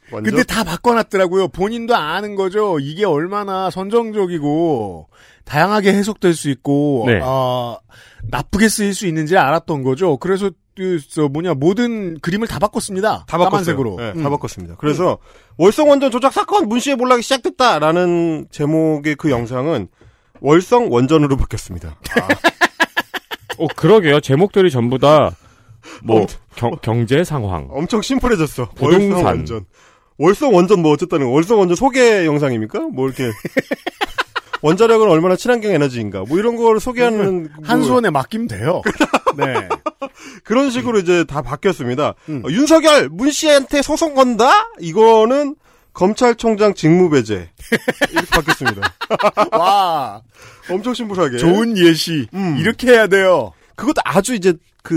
근데 다 바꿔놨더라고요. 본인도 아는 거죠. 이게 얼마나 선정적이고, 다양하게 해석될 수 있고, 네. 나쁘게 쓰일 수 있는지 알았던 거죠. 그래서, 모든 그림을 다 바꿨습니다. 다 까만색으로. 네, 다 바꿨습니다. 그래서 월성 원전 조작 사건 문시에 몰락이 시작됐다라는 제목의 그 영상은 월성 원전으로 바뀌었습니다. 아. 그러게요. 제목들이 전부 다 경제 상황. 엄청 심플해졌어. 부동산. 월성 원전. 월성 원전 뭐 어쨌다는 거. 월성 원전 소개 영상입니까? 뭐 이렇게. 원자력은 얼마나 친환경 에너지인가. 뭐 이런 걸 소개하는. 한 손에 맡기면 돼요. 네. 그런 식으로 이제 다 바뀌었습니다. 윤석열, 문 씨한테 소송 건다? 이거는 검찰총장 직무배제. 이렇게 바뀌었습니다. 와. 엄청 심플하게. 좋은 예시. 이렇게 해야 돼요. 그것도 아주 이제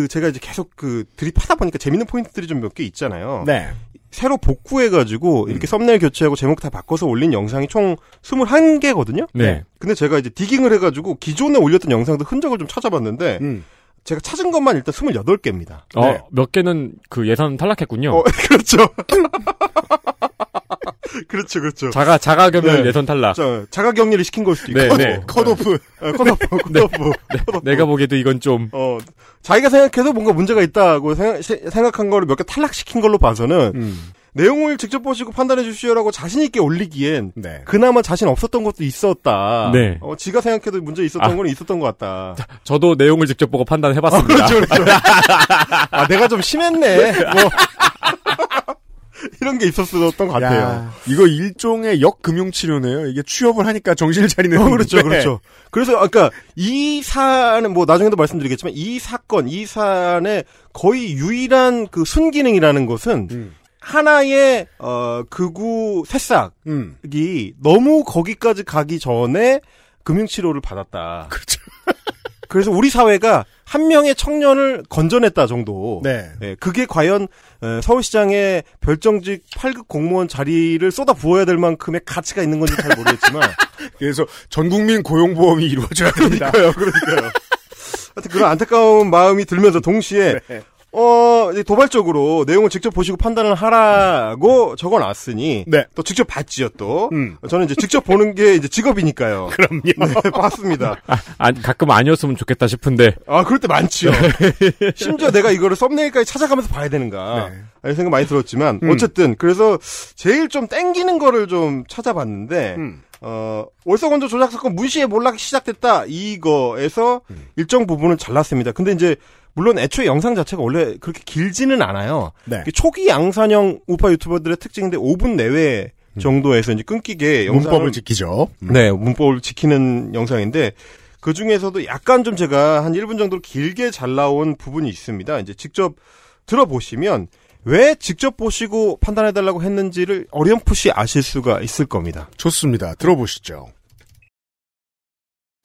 제가 이제 계속 드립하다 보니까 재밌는 포인트들이 좀 몇 개 있잖아요. 네. 새로 복구해가지고 이렇게 썸네일 교체하고 제목 다 바꿔서 올린 영상이 총 21개거든요. 네. 근데 제가 이제 디깅을 해가지고 기존에 올렸던 영상도 흔적을 좀 찾아봤는데 제가 찾은 것만 일단 28개입니다. 네. 몇 개는 예산 탈락했군요. 그렇죠. 그렇죠, 그렇죠. 자가 경렬 네. 예선 탈락. 자가 경렬을 시킨 걸 수도 있고. 네, 네. 컷오프. 네. 컷오프. 네. 내가 보기에도 이건 좀. 자기가 생각해도 뭔가 문제가 있다고 생각한 거를 몇 개 탈락시킨 걸로 봐서는, 내용을 직접 보시고 판단해 주시오라고 자신있게 올리기엔, 네. 그나마 자신 없었던 것도 있었다. 네. 지가 생각해도 문제 있었던 건 있었던 것 같다. 저도 내용을 직접 보고 판단해 봤습니다. 그렇죠, 그렇죠. 내가 좀 심했네. 이런 게 있었던 것 같아요. 이거 일종의 역금융치료네요. 이게 취업을 하니까 정신을 차리네요. 그렇죠, 그렇죠. 그래서 아까 이 사안은 뭐 나중에도 말씀드리겠지만 이 사안의 거의 유일한 순기능이라는 것은 하나의 극우 새싹이 너무 거기까지 가기 전에 금융치료를 받았다. 그렇죠. 그래서 우리 사회가 한 명의 청년을 건져냈다 정도. 네. 예, 그게 과연 서울시장의 별정직 8급 공무원 자리를 쏟아부어야 될 만큼의 가치가 있는 건지 잘 모르겠지만. 그래서 전국민 고용보험이 이루어져야 됩니다. 그러니까요. 하여튼 그런 안타까운 마음이 들면서 동시에 네. 도발적으로 내용을 직접 보시고 판단을 하라고 적어놨으니. 네. 또 직접 봤지요, 또. 저는 이제 직접 보는 게 이제 직업이니까요. 그럼요. 네, 봤습니다. 가끔 아니었으면 좋겠다 싶은데. 그럴 때 많지요. 네. 심지어 내가 이거를 썸네일까지 찾아가면서 봐야 되는가. 네. 이런 생각 많이 들었지만. 어쨌든, 그래서 제일 좀 땡기는 거를 좀 찾아봤는데. 월성원조 조작 사건 문시에 몰락이 시작됐다. 이거에서 일정 부분을 잘랐습니다. 근데 이제, 물론 애초에 영상 자체가 원래 그렇게 길지는 않아요. 네. 초기 양산형 우파 유튜버들의 특징인데 5분 내외 정도에서 이제 끊기게 문법을 지키죠. 네, 문법을 지키는 영상인데 그 중에서도 약간 좀 제가 한 1분 정도로 길게 잘 나온 부분이 있습니다. 이제 직접 들어보시면 왜 직접 보시고 판단해달라고 했는지를 어렴풋이 아실 수가 있을 겁니다. 좋습니다. 들어보시죠.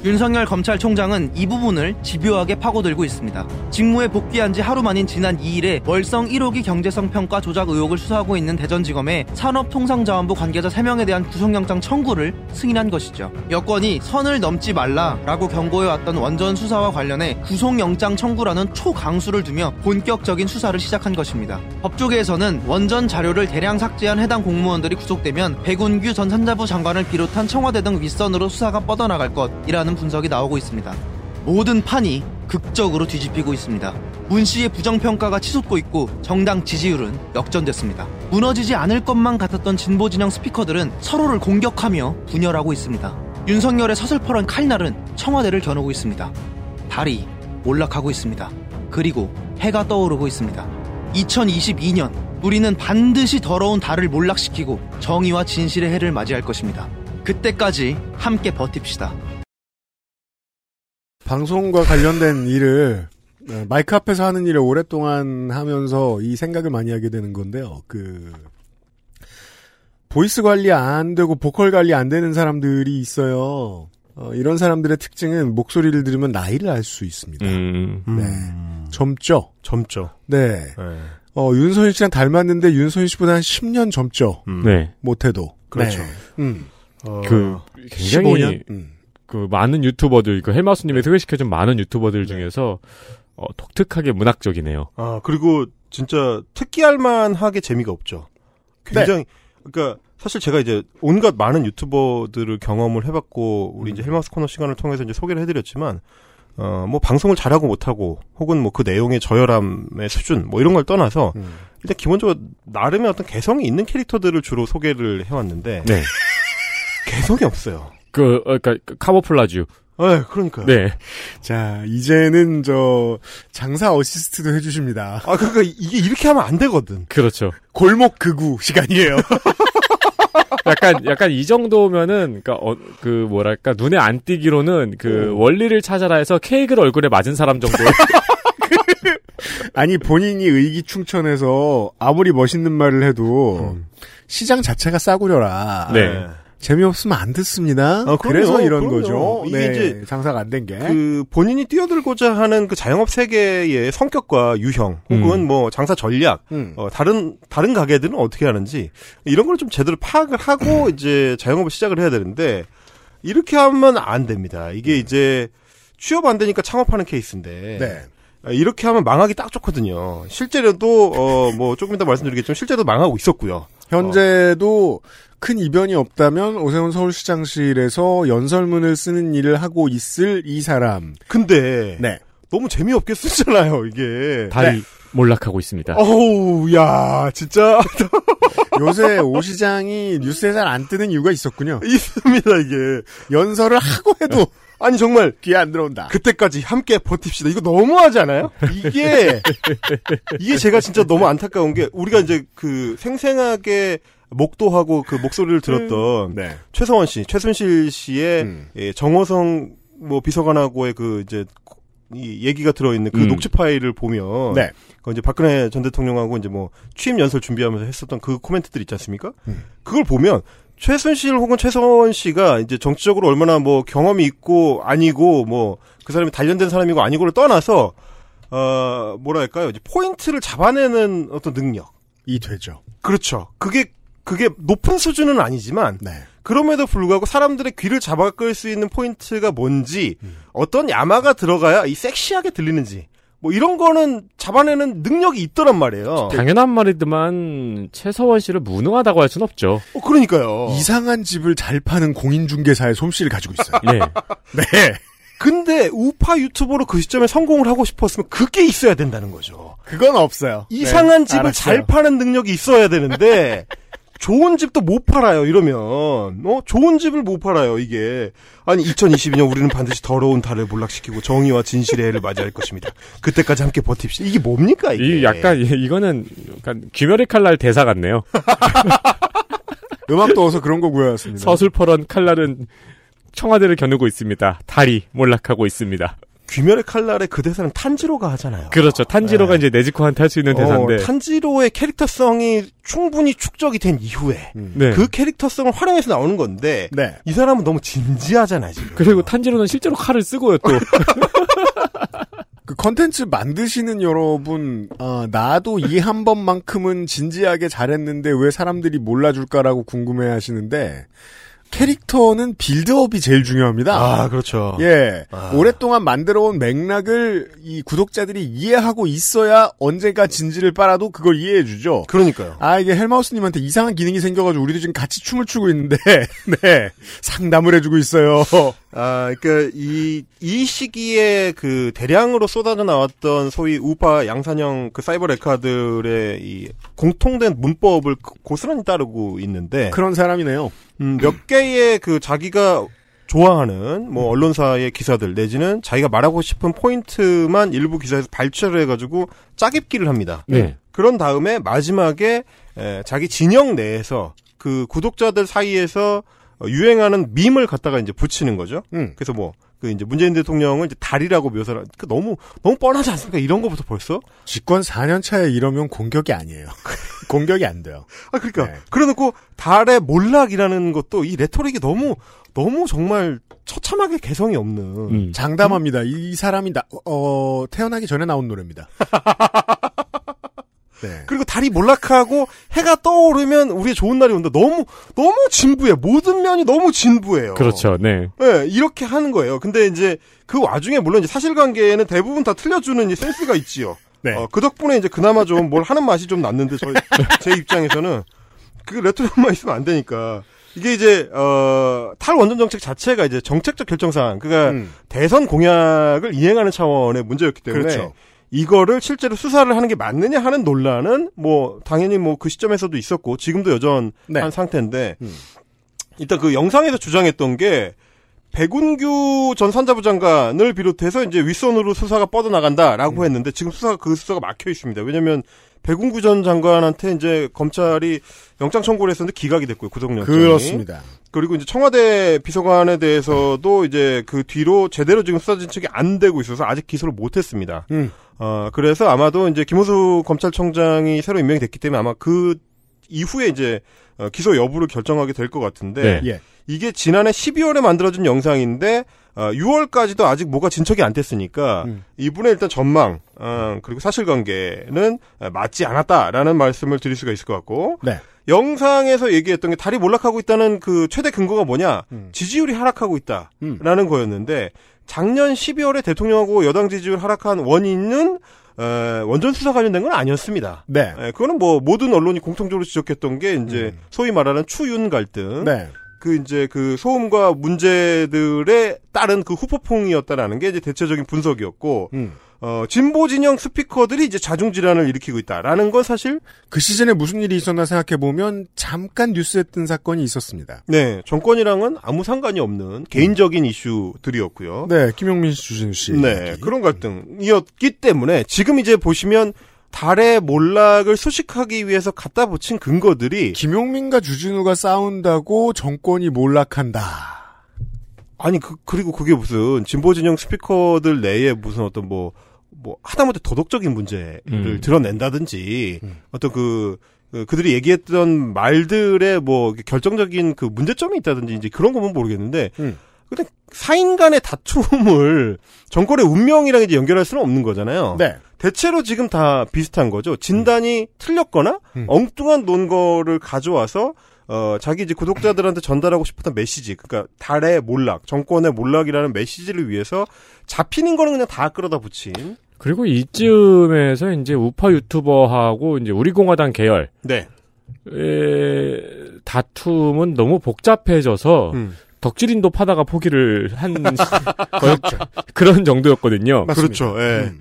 윤석열 검찰총장은 이 부분을 집요하게 파고들고 있습니다. 직무에 복귀한 지 하루 만인 지난 2일에 월성 1호기 경제성 평가 조작 의혹을 수사하고 있는 대전지검에 산업통상자원부 관계자 3명에 대한 구속영장 청구를 승인한 것이죠. 여권이 선을 넘지 말라라고 경고해왔던 원전 수사와 관련해 구속영장 청구라는 초강수를 두며 본격적인 수사를 시작한 것입니다. 법조계에서는 원전 자료를 대량 삭제한 해당 공무원들이 구속되면 백운규 전 산자부 장관을 비롯한 청와대 등 윗선으로 수사가 뻗어나갈 것이라는 분석이 나오고 있습니다. 모든 판이 극적으로 뒤집히고 있습니다. 문 씨의 부정평가가 치솟고 있고 정당 지지율은 역전됐습니다. 무너지지 않을 것만 같았던 진보진영 스피커들은 서로를 공격하며 분열하고 있습니다. 윤석열의 서슬퍼런 칼날은 청와대를 겨누고 있습니다. 달이 몰락하고 있습니다. 그리고 해가 떠오르고 있습니다. 2022년 우리는 반드시 더러운 달을 몰락시키고 정의와 진실의 해를 맞이할 것입니다. 그때까지 함께 버팁시다. 방송과 관련된 일을 마이크 앞에서 하는 일을 오랫동안 하면서 이 생각을 많이 하게 되는 건데요. 보이스 관리 안 되고 보컬 관리 안 되는 사람들이 있어요. 이런 사람들의 특징은 목소리를 들으면 나이를 알 수 있습니다. 네. 젊죠. 네. 윤선희 씨랑 닮았는데 윤선희 씨보다 한 10년 젊죠. 네. 못해도. 그렇죠. 네. 굉장히 15년? 많은 유튜버들, 헬마우스님의 소개시켜준 많은 유튜버들 중에서 독특하게 문학적이네요. 아, 그리고 진짜 특기할만하게 재미가 없죠. 굉장히, 네. 사실 제가 이제 온갖 많은 유튜버들을 경험을 해봤고, 우리 이제 헬마우스 코너 시간을 통해서 이제 소개를 해드렸지만, 방송을 잘하고 못하고, 혹은 그 내용의 저열함의 수준, 이런 걸 떠나서, 일단 기본적으로 나름의 어떤 개성이 있는 캐릭터들을 주로 소개를 해왔는데, 네. 개성이 없어요. 카모플라주. 네, 그러니까요. 네. 자, 이제는 장사 어시스트도 해주십니다. 아, 이게 이렇게 하면 안 되거든. 그렇죠. 골목 극우 시간이에요. 약간 이 정도면은, 눈에 안 띄기로는 원리를 찾아라 해서 케이크를 얼굴에 맞은 사람 정도. 아니, 본인이 의기충천해서 아무리 멋있는 말을 해도 시장 자체가 싸구려라. 네. 재미없으면 안 듣습니다. 그래서 이런 거죠. 이게 이제 장사가 안 된 게. 본인이 뛰어들고자 하는 자영업 세계의 성격과 유형, 혹은 장사 전략, 다른 가게들은 어떻게 하는지, 이런 걸 좀 제대로 파악을 하고, 이제 자영업을 시작을 해야 되는데, 이렇게 하면 안 됩니다. 이게 이제 취업 안 되니까 창업하는 케이스인데, 네. 이렇게 하면 망하기 딱 좋거든요. 실제로도, 조금 이따 말씀드리겠지만, 실제로 망하고 있었고요. 현재도 큰 이변이 없다면 오세훈 서울시장실에서 연설문을 쓰는 일을 하고 있을 이 사람. 근데 네. 너무 재미없게 쓰잖아요, 이게. 달이 네. 몰락하고 있습니다. 어우, 야, 진짜. 요새 오 시장이 뉴스에 잘 안 뜨는 이유가 있었군요. 있습니다, 이게. 연설을 하고 해도. 아니, 정말. 귀에 안 들어온다. 그때까지 함께 버팁시다. 이거 너무하지 않아요? 이게 제가 진짜 너무 안타까운 게, 우리가 이제 생생하게 목도하고 목소리를 들었던 네. 최서원 씨, 최순실 씨의 정호성 비서관하고의 이제 이 얘기가 들어있는 녹취 파일을 보면, 네. 이제 박근혜 전 대통령하고 이제 취임 연설 준비하면서 했었던 코멘트들 있지 않습니까? 그걸 보면, 최순실 혹은 최서원 씨가 이제 정치적으로 얼마나 경험이 있고 아니고 그 사람이 단련된 사람이고 아니고를 떠나서 뭐랄까요? 이제 포인트를 잡아내는 어떤 능력이 되죠. 그렇죠. 그게 높은 수준은 아니지만 네. 그럼에도 불구하고 사람들의 귀를 잡아끌 수 있는 포인트가 뭔지 어떤 야마가 들어가야 이 섹시하게 들리는지 이런 거는 잡아내는 능력이 있더란 말이에요. 당연한 말이지만 최서원 씨를 무능하다고 할 순 없죠. 그러니까요. 이상한 집을 잘 파는 공인중개사의 솜씨를 가지고 있어요. 네. 네. 근데 우파 유튜버로 그 시점에 성공을 하고 싶었으면 그게 있어야 된다는 거죠. 그건 없어요. 이상한 네, 집을 알았어요. 잘 파는 능력이 있어야 되는데 좋은 집도 못 팔아요, 이러면. 좋은 집을 못 팔아요, 이게. 아니, 2022년 우리는 반드시 더러운 달을 몰락시키고 정의와 진실의 해를 맞이할 것입니다. 그때까지 함께 버팁시다. 이게 뭡니까, 이게? 이거는 약간 귀멸의 칼날 대사 같네요. 음악도 어서 그런 거 구해왔습니다. 서슬퍼런 칼날은 청와대를 겨누고 있습니다. 달이 몰락하고 있습니다. 귀멸의 칼날의 그 대사는 탄지로가 하잖아요. 그렇죠. 탄지로가 네. 이제 네지코한테 할 수 있는 대사인데 탄지로의 캐릭터성이 충분히 축적이 된 이후에 네. 그 캐릭터성을 활용해서 나오는 건데 네. 이 사람은 너무 진지하잖아요. 지금. 그리고 탄지로는 실제로 칼을 쓰고요 또. 그 컨텐츠 만드시는 여러분, 나도 이 한 번만큼은 진지하게 잘했는데 왜 사람들이 몰라줄까라고 궁금해하시는데 캐릭터는 빌드업이 제일 중요합니다. 아, 그렇죠. 예, 오랫동안 만들어온 맥락을 이 구독자들이 이해하고 있어야 언제가 진지를 빨아도 그걸 이해해주죠. 그러니까요. 아, 이게 헬마우스님한테 이상한 기능이 생겨가지고 우리도 지금 같이 춤을 추고 있는데, 네, 상담을 해주고 있어요. 아, 그러니까 이 시기에 그 대량으로 쏟아져 나왔던 소위 우파 양산형 그 사이버 레카들의 이 공통된 문법을 고스란히 따르고 있는데 그런 사람이네요. 몇 개의 그 자기가 좋아하는 뭐 언론사의 기사들 내지는 자기가 말하고 싶은 포인트만 일부 기사에서 발췌를 해가지고 짜깁기를 합니다. 네. 그런 다음에 마지막에 자기 진영 내에서 그 구독자들 사이에서 유행하는 밈을 갖다가 이제 붙이는 거죠. 그래서 뭐, 그 이제 문재인 대통령을 이제 달이라고 묘사를, 그 너무 뻔하지 않습니까? 이런 거부터 벌써? 집권 4년 차에 이러면 공격이 아니에요. 공격이 안 돼요. 아, 그러니까. 네. 그래 놓고 달의 몰락이라는 것도 이 레토릭이 너무 정말 처참하게 개성이 없는. 장담합니다. 이 사람이 태어나기 전에 나온 노래입니다. 네. 그리고 달이 몰락하고 해가 떠오르면 우리의 좋은 날이 온다. 너무 진부해. 모든 면이 너무 진부해요. 그렇죠. 네. 네, 이렇게 하는 거예요. 근데 이제 그 와중에 물론 이제 사실관계에는 대부분 다 틀려주는 이제 센스가 있지요. 네. 그 덕분에 이제 그나마 좀 뭘 하는 맛이 좀 났는데 제 입장에서는 그 레토릭만 있으면 안 되니까. 이게 이제 탈원전 정책 자체가 이제 정책적 결정사항. 그러니까 대선 공약을 이행하는 차원의 문제였기 때문에. 그렇죠. 이거를 실제로 수사를 하는 게 맞느냐 하는 논란은 뭐 당연히 뭐 그 시점에서도 있었고 지금도 여전한 네. 상태인데 일단 그 영상에서 주장했던 게 백운규 전 산자부 장관을 비롯해서 이제 윗선으로 수사가 뻗어나간다라고 했는데 지금 그 수사가 막혀 있습니다. 왜냐면 백운규 전 장관한테 이제 검찰이 영장 청구를 했었는데 기각이 됐고요. 구속영장이. 그렇습니다. 그리고 이제 청와대 비서관에 대해서도 이제 그 뒤로 제대로 지금 수사 진척이 안 되고 있어서 아직 기소를 못 했습니다. 그래서 아마도 이제 김호수 검찰총장이 새로 임명이 됐기 때문에 아마 그 이후에 이제 기소 여부를 결정하게 될 것 같은데 네. 이게 지난해 12월에 만들어진 영상인데 6월까지도 아직 뭐가 진척이 안 됐으니까 이분의 일단 전망 그리고 사실관계는 맞지 않았다라는 말씀을 드릴 수가 있을 것 같고 네. 영상에서 얘기했던 게 달이 몰락하고 있다는 그 최대 근거가 뭐냐 지지율이 하락하고 있다라는 거였는데 작년 12월에 대통령하고 여당 지지율 하락한 원인은 원전 수사 관련된 건 아니었습니다. 네. 그거는 뭐 모든 언론이 공통적으로 지적했던 게 이제 소위 말하는 추윤 갈등. 네. 그 이제 그 소음과 문제들에 따른 그 후폭풍이었다라는 게 이제 대체적인 분석이었고 진보 진영 스피커들이 이제 자중 질환을 일으키고 있다라는 건 사실 그 시즌에 무슨 일이 있었나 생각해 보면 잠깐 뉴스에 뜬 사건이 있었습니다. 네, 정권이랑은 아무 상관이 없는 개인적인 이슈들이었고요. 네, 김용민 씨, 주진우 씨, 네 그런 갈등이었기 때문에 지금 이제 보시면 달의 몰락을 수식하기 위해서 갖다 붙인 근거들이 김용민과 주진우가 싸운다고 정권이 몰락한다. 아니 그리고 그게 무슨 진보 진영 스피커들 내에 무슨 어떤 뭐 하다못해 도덕적인 문제를 드러낸다든지 어떤 그들이 얘기했던 말들의 뭐 결정적인 그 문제점이 있다든지 이제 그런 거면 모르겠는데 그냥 사인 간의 다툼을 정권의 운명이랑 이제 연결할 수는 없는 거잖아요. 네. 대체로 지금 다 비슷한 거죠. 진단이 틀렸거나 엉뚱한 논거를 가져와서 자기 이제 구독자들한테 전달하고 싶었던 메시지, 그러니까 달의 몰락, 정권의 몰락이라는 메시지를 위해서 잡히는 거는 그냥 다 끌어다 붙인. 그리고 이쯤에서 이제 우파 유튜버하고 이제 우리공화당 계열. 네. 다툼은 너무 복잡해져서 덕질인도 파다가 포기를 한 그렇죠. 그런 정도였거든요. 맞습니다. 그렇죠. 예.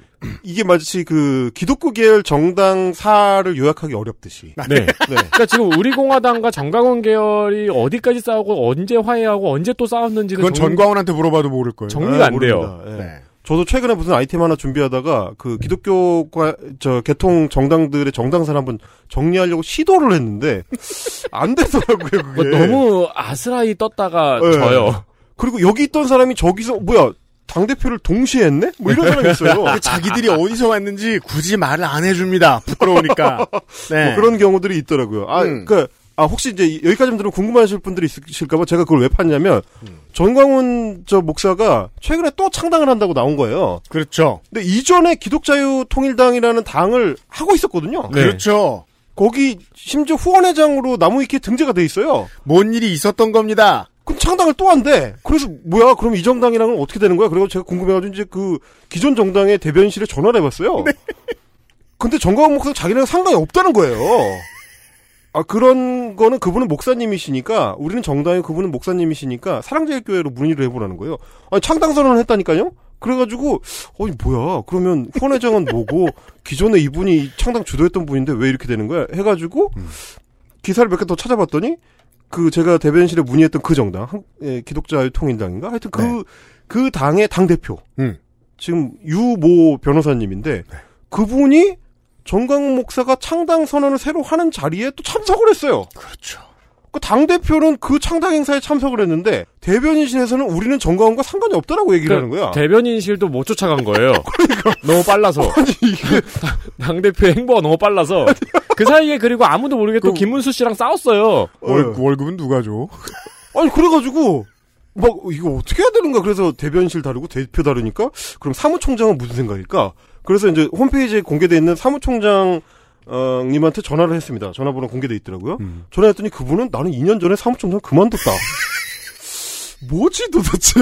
이게 마치 그 기독교 계열 정당사를 요약하기 어렵듯이. 네. 네. 그러니까 지금 우리공화당과 정광훈 계열이 어디까지 싸우고 언제 화해하고 언제 또 싸웠는지는 그건 정광훈한테 물어봐도 모를 거예요. 정리가 안 돼요. 네. 네. 저도 최근에 무슨 아이템 하나 준비하다가 그 기독교과 저 개통 정당들의 정당사를 한번 정리하려고 시도를 했는데 안 되더라고요. 그게. 너무 아스라이 떴다가 져요. 그리고 여기 있던 사람이 저기서 뭐야? 당대표를 동시에 했네? 뭐 이런 사람이 있어요. 자기들이 어디서 왔는지 굳이 말을 안 해줍니다. 부끄러우니까. 네. 뭐 그런 경우들이 있더라고요. 아, 혹시 이제 여기까지 들으면 궁금하실 분들이 있으실까봐 제가 그걸 왜 팠냐면, 정광훈 저 목사가 최근에 또 창당을 한다고 나온 거예요. 그렇죠. 근데 이전에 기독자유통일당이라는 당을 하고 있었거든요. 네. 그렇죠. 거기 심지어 후원회장으로 나무위키에 등재가 돼 있어요. 뭔 일이 있었던 겁니다. 그럼 창당을 또 한대. 그래서 뭐야? 그럼 이 정당이랑은 어떻게 되는 거야? 그래서 제가 궁금해가지고 이제 그 기존 정당의 대변실에 전화를 해봤어요. 네. 근데 정광훈 목사 자기랑 상관이 없다는 거예요. 아, 그런 거는 그분은 목사님이시니까, 우리는 정당이고 그분은 목사님이시니까 사랑제일교회로 문의를 해보라는 거예요. 아니, 창당 선언을 했다니까요? 그래가지고 뭐야, 그러면 후원회장은 뭐고 기존에 이분이 창당 주도했던 분인데 왜 이렇게 되는 거야? 해가지고 기사를 몇 개 더 찾아봤더니 그 제가 대변실에 문의했던 그 정당, 기독자유통일당인가? 하여튼 그 당의 당대표, 지금 유모 변호사님인데 그분이 정광훈 목사가 창당 선언을 새로 하는 자리에 또 참석을 했어요. 그렇죠. 그 당대표는 그 창당 행사에 참석을 했는데 대변인실에서는 우리는 정광훈과 상관이 없다라고 얘기를 하는 거야. 대변인실도 못 쫓아간 거예요. 그러니까. 너무 빨라서. 아니, 이게 당대표의 행보가 너무 빨라서. 그 사이에 그리고 아무도 모르게 또 김문수 씨랑 싸웠어요. 월급은 누가 줘? 아니, 그래가지고 막 이거 어떻게 해야 되는가. 그래서 대변인실 다르고 대표 다르니까 그럼 사무총장은 무슨 생각일까. 그래서 이제 홈페이지에 공개되어 있는 사무총장님한테 전화를 했습니다. 전화번호 공개되어 있더라고요. 전화했더니 그분은 나는 2년 전에 사무총장 그만뒀다. 뭐지 도대체?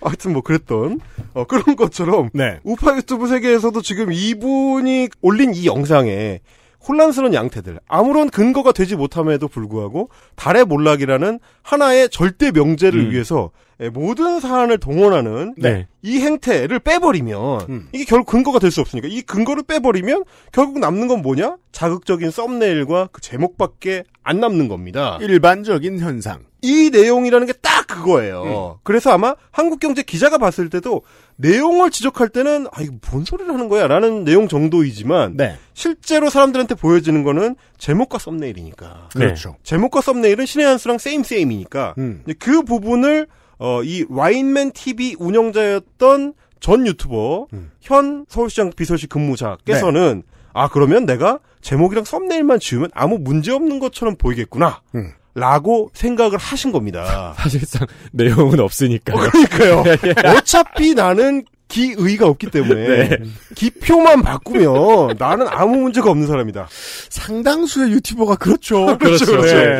하여튼 뭐 그랬던 그런 것처럼 우파 유튜브 세계에서도 지금 이분이 올린 이 영상에 혼란스러운 양태들, 아무런 근거가 되지 못함에도 불구하고 달의 몰락이라는 하나의 절대 명제를 위해서 모든 사안을 동원하는 이 행태를 빼버리면 이게 결국 근거가 될 수 없으니까 이 근거를 빼버리면 결국 남는 건 뭐냐? 자극적인 썸네일과 그 제목밖에 안 남는 겁니다. 일반적인 현상. 이 내용이라는 게 딱 그거예요. 그래서 아마 한국경제 기자가 봤을 때도 내용을 지적할 때는 아, 이거 뭔 소리를 하는 거야? 라는 내용 정도이지만 실제로 사람들한테 보여지는 거는 제목과 썸네일이니까. 그렇죠. 제목과 썸네일은 신의 한 수랑 세임이니까 그 부분을 이 라인맨TV 운영자였던 전 유튜버 현 서울시장 비서실 근무자께서는 아, 그러면 내가 제목이랑 썸네일만 지우면 아무 문제없는 것처럼 보이겠구나 라고 생각을 하신 겁니다. 사실상 내용은 없으니까요. 그러니까요. 어차피 나는 기의가 없기 때문에 기표만 바꾸면 나는 아무 문제가 없는 사람이다. 상당수의 유튜버가 그렇죠. 그렇죠.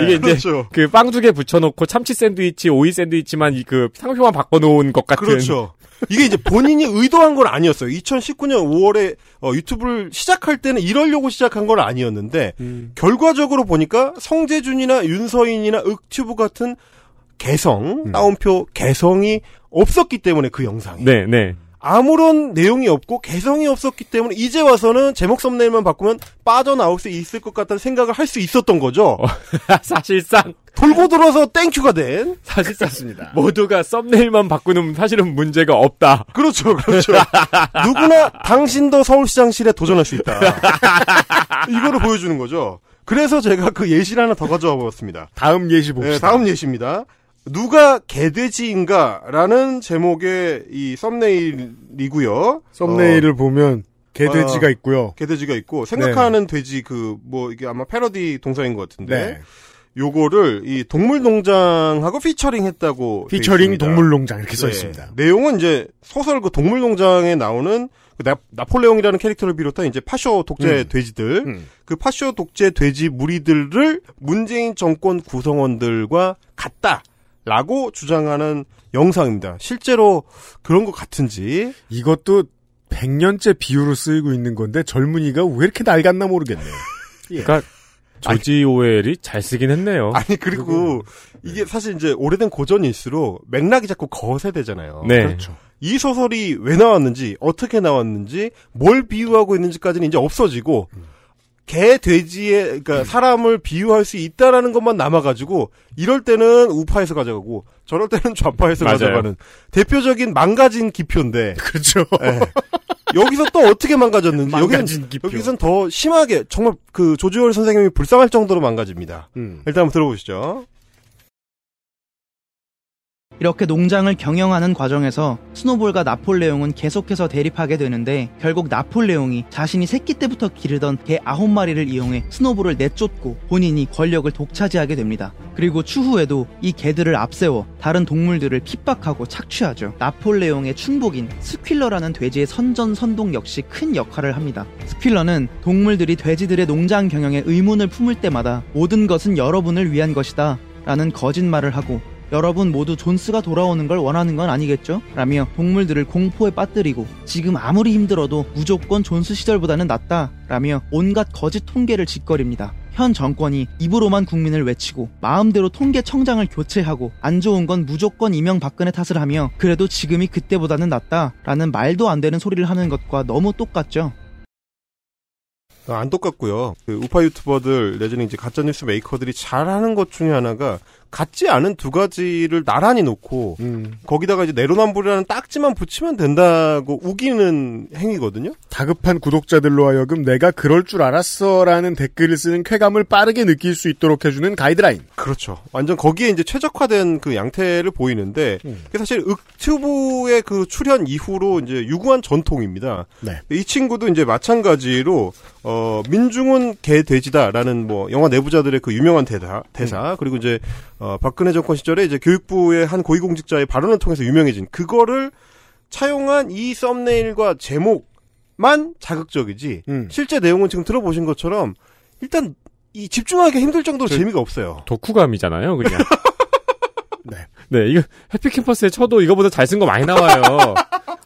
이게 이제 그 빵 두 개 붙여놓고 참치 샌드위치, 오이 샌드위치만 이 그 상표만 바꿔놓은 것 같은. 그렇죠. 이게 이제 본인이 의도한 건 아니었어요. 2019년 5월에 유튜브를 시작할 때는 이러려고 시작한 건 아니었는데 결과적으로 보니까 성재준이나 윤서인이나 윽튜브 같은 개성, 따옴표 개성이 없었기 때문에 그 영상에. 아무런 내용이 없고 개성이 없었기 때문에 이제 와서는 제목 썸네일만 바꾸면 빠져나올 수 있을 것 같다는 생각을 할 수 있었던 거죠. 사실상 돌고 돌아서 땡큐가 된. 사실상 모두가 썸네일만 바꾸는 사실은 문제가 없다. 그렇죠. 누구나 당신도 서울시장실에 도전할 수 있다. 이거를 보여주는 거죠. 그래서 제가 그 예시를 하나 더 가져와 봤습니다. 다음 예시 봅시다. 네, 다음 예시입니다. 누가 개돼지인가라는 제목의 이 썸네일이고요. 썸네일을 보면 개돼지가 있고요. 개돼지가 있고 생각하는 돼지 그 뭐 이게 아마 패러디 동사인 것 같은데 요거를 이 동물농장하고 피처링했다고 피처링 동물농장 이렇게 써 있습니다. 내용은 이제 소설 그 동물농장에 나오는 그 나폴레옹이라는 캐릭터를 비롯한 이제 파쇼 독재 돼지들 그 파쇼 독재 돼지 무리들을 문재인 정권 구성원들과 같다. 라고 주장하는 영상입니다. 실제로 그런 것 같은지. 이것도 100년째 비유로 쓰이고 있는 건데 젊은이가 왜 이렇게 낡았나 모르겠네요. 그러니까 조지 오웰이 잘 쓰긴 했네요. 아니 그리고 이게 사실 이제 오래된 고전일수록 맥락이 자꾸 거세되잖아요. 그렇죠. 이 소설이 왜 나왔는지 어떻게 나왔는지 뭘 비유하고 있는지까지는 이제 없어지고 개, 돼지에, 그러니까 사람을 비유할 수 있다라는 것만 남아가지고, 이럴 때는 우파에서 가져가고, 저럴 때는 좌파에서 가져가는 대표적인 망가진 기표인데. 그렇죠. 네. 여기서 또 어떻게 망가졌는지. 여기선 더 심하게, 정말 그 조지오웰 선생님이 불쌍할 정도로 망가집니다. 일단 한번 들어보시죠. 이렇게 농장을 경영하는 과정에서 스노볼과 나폴레옹은 계속해서 대립하게 되는데 결국 나폴레옹이 자신이 새끼 때부터 기르던 개 9마리를 이용해 스노볼을 내쫓고 본인이 권력을 독차지하게 됩니다. 그리고 추후에도 이 개들을 앞세워 다른 동물들을 핍박하고 착취하죠. 나폴레옹의 충복인 스퀼러라는 돼지의 선전선동 역시 큰 역할을 합니다. 스퀼러는 동물들이 돼지들의 농장 경영에 의문을 품을 때마다 모든 것은 여러분을 위한 것이다 라는 거짓말을 하고 여러분 모두 존스가 돌아오는 걸 원하는 건 아니겠죠? 라며 동물들을 공포에 빠뜨리고 지금 아무리 힘들어도 무조건 존스 시절보다는 낫다 라며 온갖 거짓 통계를 짓거립니다. 현 정권이 입으로만 국민을 외치고 마음대로 통계청장을 교체하고 안 좋은 건 무조건 이명박근혜 탓을 하며 그래도 지금이 그때보다는 낫다 라는 말도 안 되는 소리를 하는 것과 너무 똑같죠? 안 똑같고요. 그 우파 유튜버들 내지는 이제 가짜뉴스 메이커들이 잘하는 것 중에 하나가 같지 않은 두 가지를 나란히 놓고 거기다가 이제 내로남불이라는 딱지만 붙이면 된다고 우기는 행위거든요. 다급한 구독자들로 하여금 내가 그럴 줄 알았어라는 댓글을 쓰는 쾌감을 빠르게 느낄 수 있도록 해주는 가이드라인. 그렇죠. 완전 거기에 이제 최적화된 그 양태를 보이는데 그게 사실 윽튜브의 그 출현 이후로 이제 유구한 전통입니다. 네. 이 친구도 이제 마찬가지로 민중은 개 돼지다라는 뭐 영화 내부자들의 그 유명한 대사 그리고 이제 박근혜 정권 시절에 이제 교육부의 한 고위공직자의 발언을 통해서 유명해진 그거를 차용한 이 썸네일과 제목만 자극적이지 실제 내용은 지금 들어보신 것처럼 일단 이 집중하기 힘들 정도로 재미가 없어요. 덕후감이잖아요, 그냥. 네, 이거 해피캠퍼스에 쳐도 이거보다 잘 쓴 거 많이 나와요.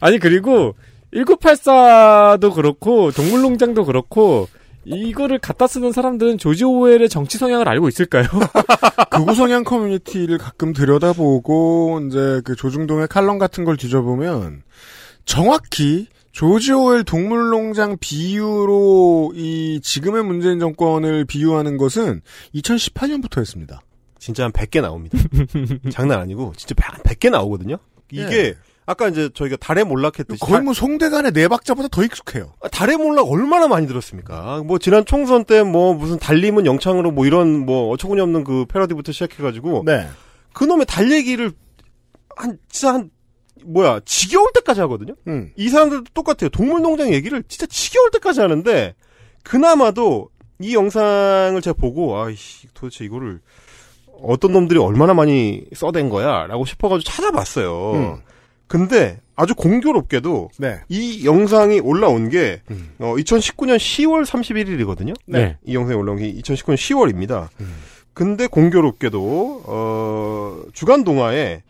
아니 그리고 1984도 그렇고 동물농장도 그렇고. 이거를 갖다 쓰는 사람들은 조지 오웰의 정치 성향을 알고 있을까요? 극우 성향 커뮤니티를 가끔 들여다보고 이제 그 조중동의 칼럼 같은 걸 뒤져보면 정확히 조지 오웰 동물농장 비유로 이 지금의 문재인 정권을 비유하는 것은 2018년부터 했습니다. 진짜 한 100개 나옵니다. 장난 아니고 진짜 한 100개 나오거든요. 이게 아까 이제 저희가 달에 몰락했듯이 거의 뭐 송대관의 네 박자보다 더 익숙해요. 달에 몰락 얼마나 많이 들었습니까? 뭐 지난 총선 때 뭐 무슨 달림은 영창으로 뭐 이런 뭐 어처구니없는 그 패러디부터 시작해가지고 네. 그놈의 달 얘기를 지겨울 때까지 하거든요. 이 사람들도 똑같아요. 동물농장 얘기를 진짜 지겨울 때까지 하는데 그나마도 이 영상을 제가 보고 아이씨 도대체 이거를 어떤 놈들이 얼마나 많이 써댄 거야라고 싶어가지고 찾아봤어요. 근데 아주 공교롭게도 이 영상이 올라온 게 2019년 10월 31일이거든요. 네. 이 영상이 올라온 게 2019년 10월입니다. 근데 공교롭게도 주간 동아에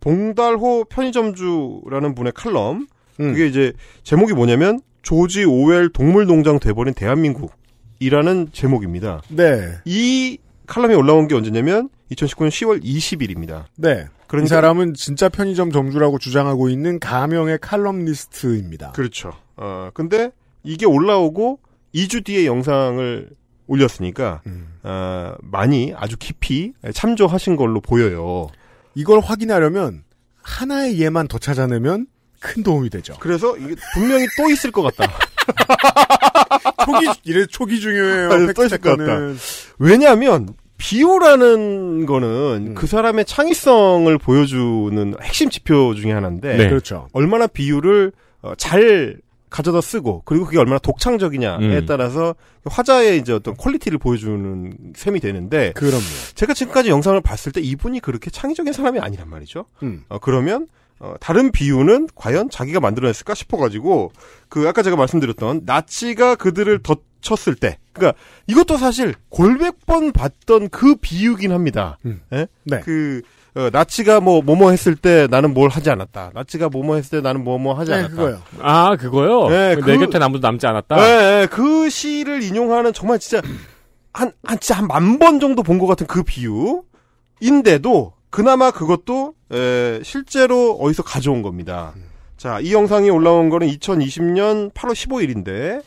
봉달호 편의점주라는 분의 칼럼 그게 이제 제목이 뭐냐면 조지 오웰 동물농장 돼버린 대한민국이라는 제목입니다. 네. 이 칼럼이 올라온 게 언제냐면 2019년 10월 20일입니다. 네. 그러니까 이 사람은 진짜 편의점 점주라고 주장하고 있는 가명의 칼럼니스트입니다. 그렇죠. 근데 이게 올라오고 2주 뒤에 영상을 올렸으니까 많이 아주 깊이 참조하신 걸로 보여요. 이걸 확인하려면 하나의 예만 더 찾아내면 큰 도움이 되죠. 그래서 이게 분명히 또 있을 것 같다. 초기 중요해요. 아니, 또 있을 것 같다. 왜냐하면 비호라는 거는 그 사람의 창의성을 보여주는 핵심 지표 중에 하나인데 네. 그렇죠. 얼마나 비유를 잘 가져다 쓰고 그리고 그게 얼마나 독창적이냐에 따라서 화자의 이제 어떤 퀄리티를 보여주는 셈이 되는데 그럼요. 제가 지금까지 영상을 봤을 때 이분이 그렇게 창의적인 사람이 아니란 말이죠. 그러면 다른 비유는 과연 자기가 만들어냈을까 싶어가지고 그 아까 제가 말씀드렸던 나치가 그들을 덮쳤을 때 그러니까 이것도 사실 골백번 봤던 그 비유긴 합니다. 네. 그 나치가 뭐뭐 했을 때 나는 뭘 하지 않았다. 나치가 뭐뭐 했을 때 나는 뭐뭐 하지 않았다. 그거요. 아 그거요? 네, 내 곁엔 아무도 남지 않았다. 네, 그 시를 인용하는 정말 진짜 한 만 번 정도 본 것 같은 그 비유인데도 그나마 그것도 실제로 어디서 가져온 겁니다. 자, 이 영상이 올라온 거는 2020년 8월 15일인데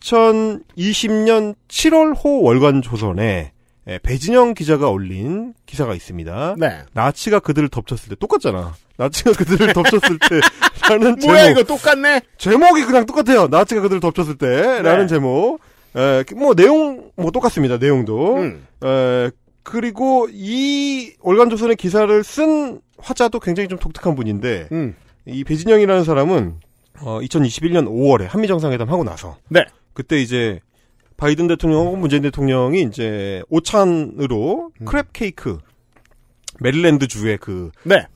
2020년 7월호 월간조선에 배진영 기자가 올린 기사가 있습니다. 네. 나치가 그들을 덮쳤을 때 똑같잖아. 나치가 그들을 덮쳤을 때라는 제목. 뭐야 이거 똑같네. 제목이 그냥 똑같아요. 나치가 그들을 덮쳤을 때라는 제목. 내용 똑같습니다. 내용도. 그리고 이 월간조선의 기사를 쓴 화자도 굉장히 좀 독특한 분인데 이 배진영이라는 사람은 2021년 5월에 한미정상회담 하고 나서 네. 그때 이제 바이든 대통령하고 문재인 대통령이 이제 오찬으로 크랩 케이크 메릴랜드 주의 그 네.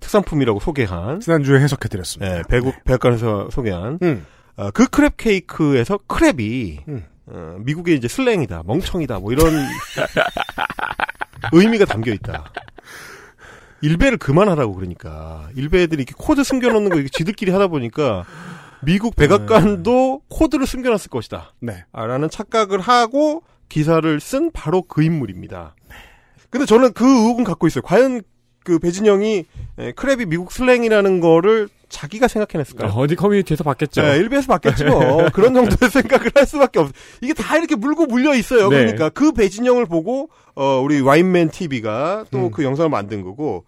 특산품이라고 소개한 지난주에 해석해드렸습니다. 네, 백악관에서 소개한 그 크랩 케이크에서 크랩이 미국의 이제 슬랭이다, 멍청이다, 뭐 이런 의미가 담겨 있다. 일베를 그만하라고 그러니까 일베들이 이렇게 코드 숨겨놓는 거 이렇게 지들끼리 하다 보니까 미국 백악관도 코드를 숨겨놨을 것이다. 네. 라는 착각을 하고 기사를 쓴 바로 그 인물입니다. 근데 저는 그 의혹은 갖고 있어요. 과연 그 배진영이 크랩이 미국 슬랭이라는 거를 자기가 생각해냈을까요? 어디 커뮤니티에서 봤겠죠. 네, 일베에서 봤겠지 뭐. 그런 정도의 생각을 할 수밖에 없어. 이게 다 이렇게 물고 물려 있어요. 네. 그러니까 그 배진영을 보고 우리 라인맨TV가 또 그 영상을 만든 거고.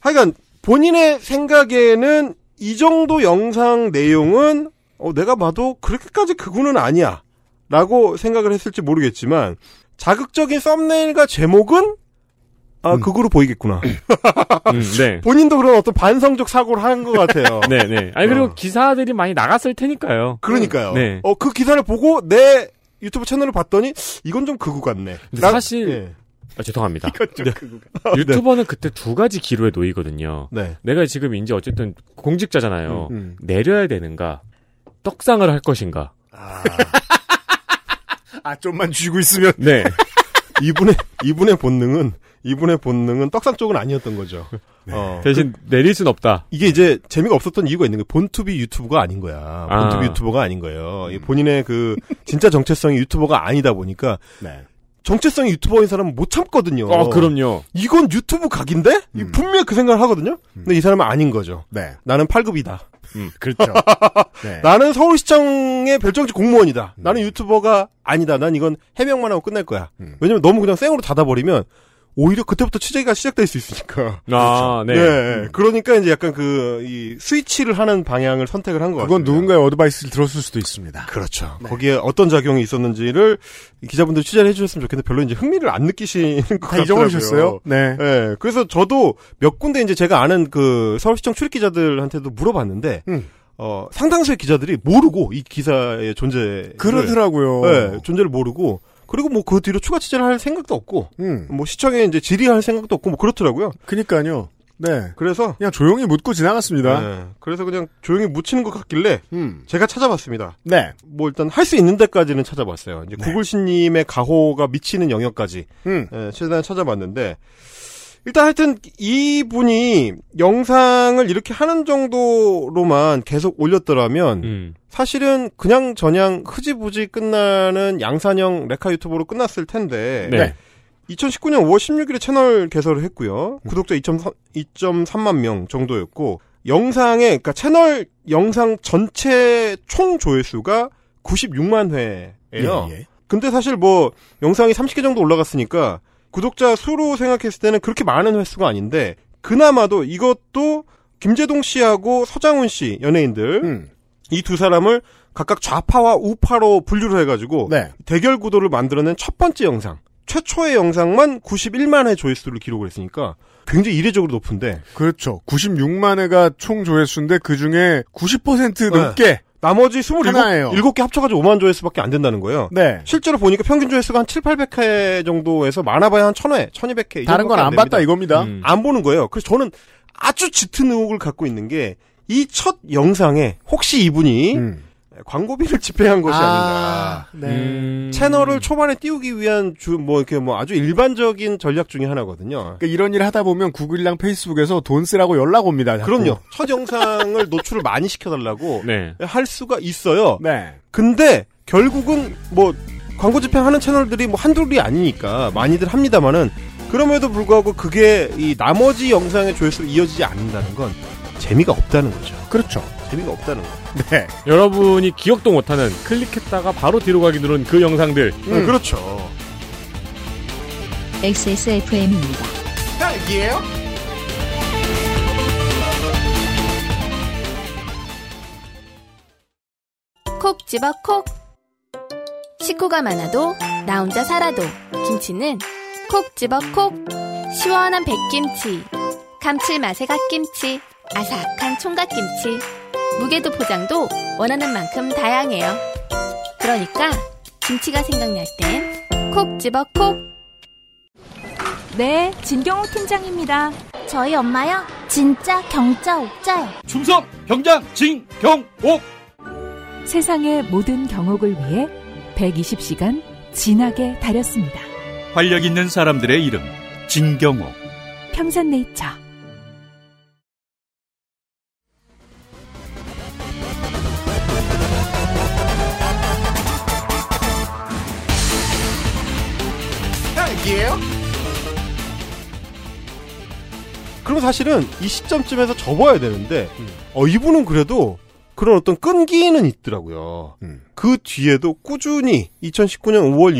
하여간 본인의 생각에는 이 정도 영상 내용은 내가 봐도 그렇게까지 그거는 아니야 라고 생각을 했을지 모르겠지만 자극적인 썸네일과 제목은 그거로 보이겠구나. 네. 본인도 그런 어떤 반성적 사고를 한 것 같아요. 네네. 네. 아니 그리고 기사들이 많이 나갔을 테니까요. 그러니까요. 네. 그 기사를 보고 내 유튜브 채널을 봤더니 이건 좀 그거 같네. 사실 네. 죄송합니다. 네. 유튜버는 그때 두 가지 기로에 놓이거든요. 네. 내가 지금 이제 어쨌든 공직자잖아요. 내려야 되는가, 떡상을 할 것인가. 좀만 쥐고 있으면. 네. 이분의 본능은. 떡상 쪽은 아니었던 거죠. 네. 대신 내릴 순 없다. 이게 이제 재미가 없었던 이유가 있는 거예요. 본투비 유튜버가 아닌 거야. 본투비 유튜버가 아닌 거예요. 본인의 그 진짜 정체성이 유튜버가 아니다 보니까 네. 정체성이 유튜버인 사람은 못 참거든요. 그럼요. 이건 유튜브 각인데? 분명히 그 생각을 하거든요. 근데 이 사람은 아닌 거죠. 네. 나는 8급이다. 그렇죠. 네. 나는 서울시청의 별정직 공무원이다. 나는 유튜버가 아니다. 난 이건 해명만 하고 끝날 거야. 왜냐면 너무 그냥 쌩으로 닫아버리면 오히려 그때부터 취재가 시작될 수 있으니까. 네. 네. 그러니까 이제 약간 이 스위치를 하는 방향을 선택을 한 것 같아요. 그건 누군가의 어드바이스를 들었을 수도 있습니다. 그렇죠. 네. 거기에 어떤 작용이 있었는지를 기자분들 취재를 해주셨으면 좋겠는데 별로 이제 흥미를 안 느끼시는 것 같더라고요. 잊어버리셨어요? 네. 네. 그래서 저도 몇 군데 이제 제가 아는 그 서울시청 출입 기자들한테도 물어봤는데, 상당수의 기자들이 모르고 이 기사의 존재. 그러더라고요. 네. 존재를 모르고, 그리고 뭐 그 뒤로 추가 취재를 할 생각도 없고, 뭐 시청에 이제 질의할 생각도 없고, 뭐 그렇더라고요. 그니까요. 네. 그래서. 그냥 조용히 묻고 지나갔습니다. 네. 그래서 그냥 조용히 묻히는 것 같길래, 제가 찾아봤습니다. 네. 뭐 일단 할 수 있는 데까지는 찾아봤어요. 이제 네. 구글신님의 가호가 미치는 영역까지, 네, 최대한 찾아봤는데, 일단 하여튼 이 분이 영상을 이렇게 하는 정도로만 계속 올렸더라면 사실은 그냥 저냥 흐지부지 끝나는 양산형 레카 유튜버로 끝났을 텐데 네. 2019년 5월 16일에 채널 개설을 했고요. 구독자 2.3만 명 정도였고 그러니까 채널 영상 전체 총 조회수가 96만 회예요. 예, 예. 근데 사실 뭐 영상이 30개 정도 올라갔으니까 구독자 수로 생각했을 때는 그렇게 많은 횟수가 아닌데 그나마도 이것도 김재동 씨하고 서장훈 씨 연예인들 이 두 사람을 각각 좌파와 우파로 분류를 해가지고 네. 대결 구도를 만들어낸 첫 번째 영상 최초의 영상만 91만 회 조회수를 기록을 했으니까 굉장히 이례적으로 높은데 그렇죠. 96만 회가 총 조회수인데 그중에 90% 넘게 네. 나머지 27개 합쳐가지고 5만 조회수밖에 안 된다는 거예요. 네. 실제로 보니까 평균 조회수가 한 700~800회 정도에서 많아봐야 한 1000회, 1200회. 다른 건 안 봤다 이겁니다. 안 보는 거예요. 그래서 저는 아주 짙은 의혹을 갖고 있는 게 이 첫 영상에 혹시 이분이 광고비를 집행한 것이 아닌가. 네. 채널을 초반에 띄우기 위한 아주 일반적인 전략 중에 하나거든요. 그러니까 이런 일을 하다 보면 구글이랑 페이스북에서 돈 쓰라고 연락 옵니다. 자꾸. 그럼요. 첫 영상을 노출을 많이 시켜달라고 네. 할 수가 있어요. 네. 근데 결국은 광고 집행하는 채널들이 한둘이 아니니까 많이들 합니다만은 그럼에도 불구하고 그게 이 나머지 영상의 조회수로 이어지지 않는다는 건 재미가 없다는 거죠. 그렇죠. 재미가 없다는 거. 네. 여러분이 기억도 못하는 클릭했다가 바로 뒤로 가기 누른 그 영상들. 그렇죠. XSFM입니다. 딱이에요? 콕 집어 콕. 식구가 많아도 나 혼자 살아도 김치는 콕 집어 콕. 시원한 백김치, 감칠맛의 갓김치, 아삭한 총각김치. 무게도 포장도 원하는 만큼 다양해요. 그러니까 김치가 생각날 땐 콕 집어 콕. 네, 진경옥 팀장입니다. 저희 엄마요? 진짜 경자 옥자요. 충성 경장 진경옥. 세상의 모든 경옥을 위해 120시간 진하게 다렸습니다. 활력 있는 사람들의 이름 진경옥. 평산네이처. 그럼 사실은 이 시점쯤에서 접어야 되는데 이분은 그래도 그런 어떤 끈기는 있더라고요. 그 뒤에도 꾸준히 2019년 5월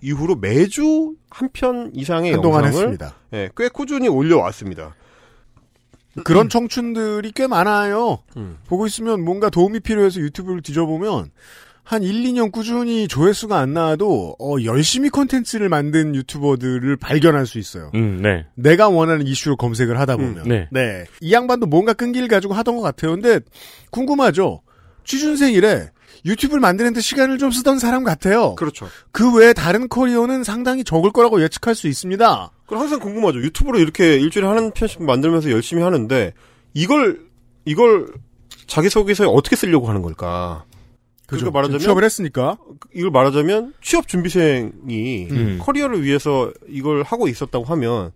이후로 매주 한 편 이상의 영상을 했습니다. 예, 꽤 꾸준히 올려왔습니다. 그런 청춘들이 꽤 많아요. 보고 있으면 뭔가 도움이 필요해서 유튜브를 뒤져보면 한 1, 2년 꾸준히 조회수가 안 나와도 열심히 콘텐츠를 만든 유튜버들을 발견할 수 있어요. 네. 내가 원하는 이슈를 검색을 하다 보면. 네. 이 양반도 뭔가 끈기를 가지고 하던 것 같아요. 근데 궁금하죠. 취준생 이래 유튜브를 만드는 데 시간을 좀 쓰던 사람 같아요. 그렇죠. 그 외에 다른 커리어는 상당히 적을 거라고 예측할 수 있습니다. 그럼 항상 궁금하죠. 유튜브로 이렇게 일주일에 한 편씩 만들면서 열심히 하는데 이걸 자기소개서에 어떻게 쓰려고 하는 걸까? 그렇죠. 말하자면 취업을 했으니까 이걸 말하자면 취업 준비생이 커리어를 위해서 이걸 하고 있었다고 하면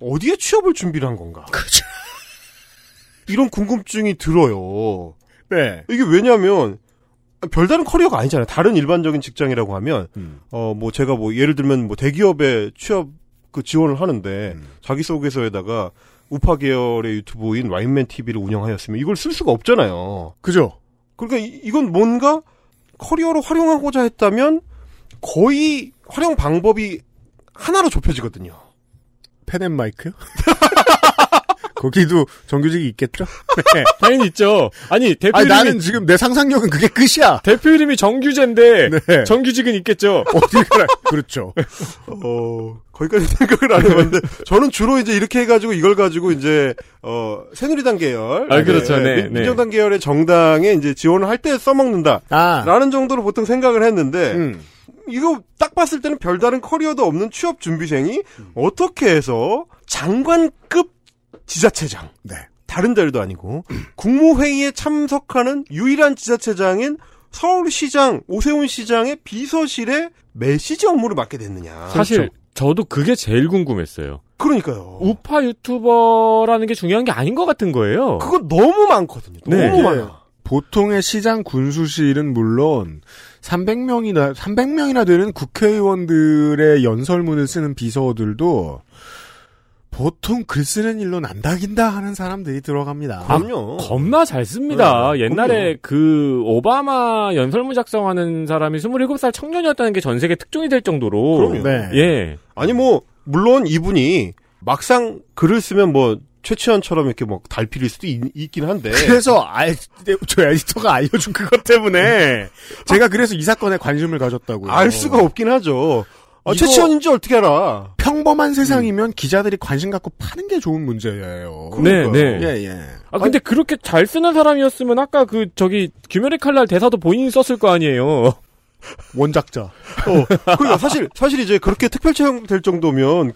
어디에 취업을 준비를 한 건가? 그렇죠. 이런 궁금증이 들어요. 네. 이게 왜냐하면 별다른 커리어가 아니잖아요. 다른 일반적인 직장이라고 하면 제가 예를 들면 대기업에 취업 그 지원을 하는데 자기소개서에다가 우파 계열의 유튜브인 라인맨TV를 운영하였으면 이걸 쓸 수가 없잖아요. 그죠? 그러니까 이건 뭔가 커리어로 활용하고자 했다면 거의 활용 방법이 하나로 좁혀지거든요. 펜앤마이크요? 거기도 정규직이 있겠죠? 네. 당연히 있죠. 아니, 대표 이름이 나는 지금 내 상상력은 그게 끝이야. 대표 이름이 정규제인데 네. 정규직은 있겠죠. 어디가 그렇죠. 거기까지 생각을 안 해봤는데 저는 주로 이제 이렇게 해가지고 이걸 가지고 이제 새누리당 계열, 그렇죠, 네, 민정당 계열의 정당에 이제 지원을 할 때 써먹는다라는 정도로 보통 생각을 했는데. 이거 딱 봤을 때는 별다른 커리어도 없는 취업 준비생이 어떻게 해서 장관급 지자체장, 네. 다른 자리도 아니고 국무회의에 참석하는 유일한 지자체장인 서울시장 오세훈 시장의 비서실에 메시지 업무를 맡게 됐느냐. 사실 저도 그게 제일 궁금했어요. 그러니까요. 우파 유튜버라는 게 중요한 게 아닌 것 같은 거예요. 그거 너무 많거든요. 너무 많아요. 보통의 시장 군수실은 물론 300명이나 되는 국회의원들의 연설문을 쓰는 비서들도 보통 글 쓰는 일로 난다긴다 하는 사람들이 들어갑니다. 그럼요. 겁나 잘 씁니다. 네, 옛날에 그 오바마 연설문 작성하는 사람이 27살 청년이었다는 게 전 세계 특종이 될 정도로. 그럼요. 네. 예. 아니 물론 이분이 막상 글을 쓰면 최치환처럼 이렇게 달필일 수도 있긴 한데. 그래서 저 에디터가 알려준 그것 때문에 제가 그래서 이 사건에 관심을 가졌다고요. 알 수가 없긴 하죠. 최치원인지 어떻게 알아? 평범한 세상이면 기자들이 관심 갖고 파는 게 좋은 문제예요. 그러니까요. 네, 네. 예, 예. 근데 그렇게 잘 쓰는 사람이었으면 아까 귀멸의 칼날 대사도 본인이 썼을 거 아니에요. 원작자. 그러니까 사실 이제 그렇게 특별 채용될 정도면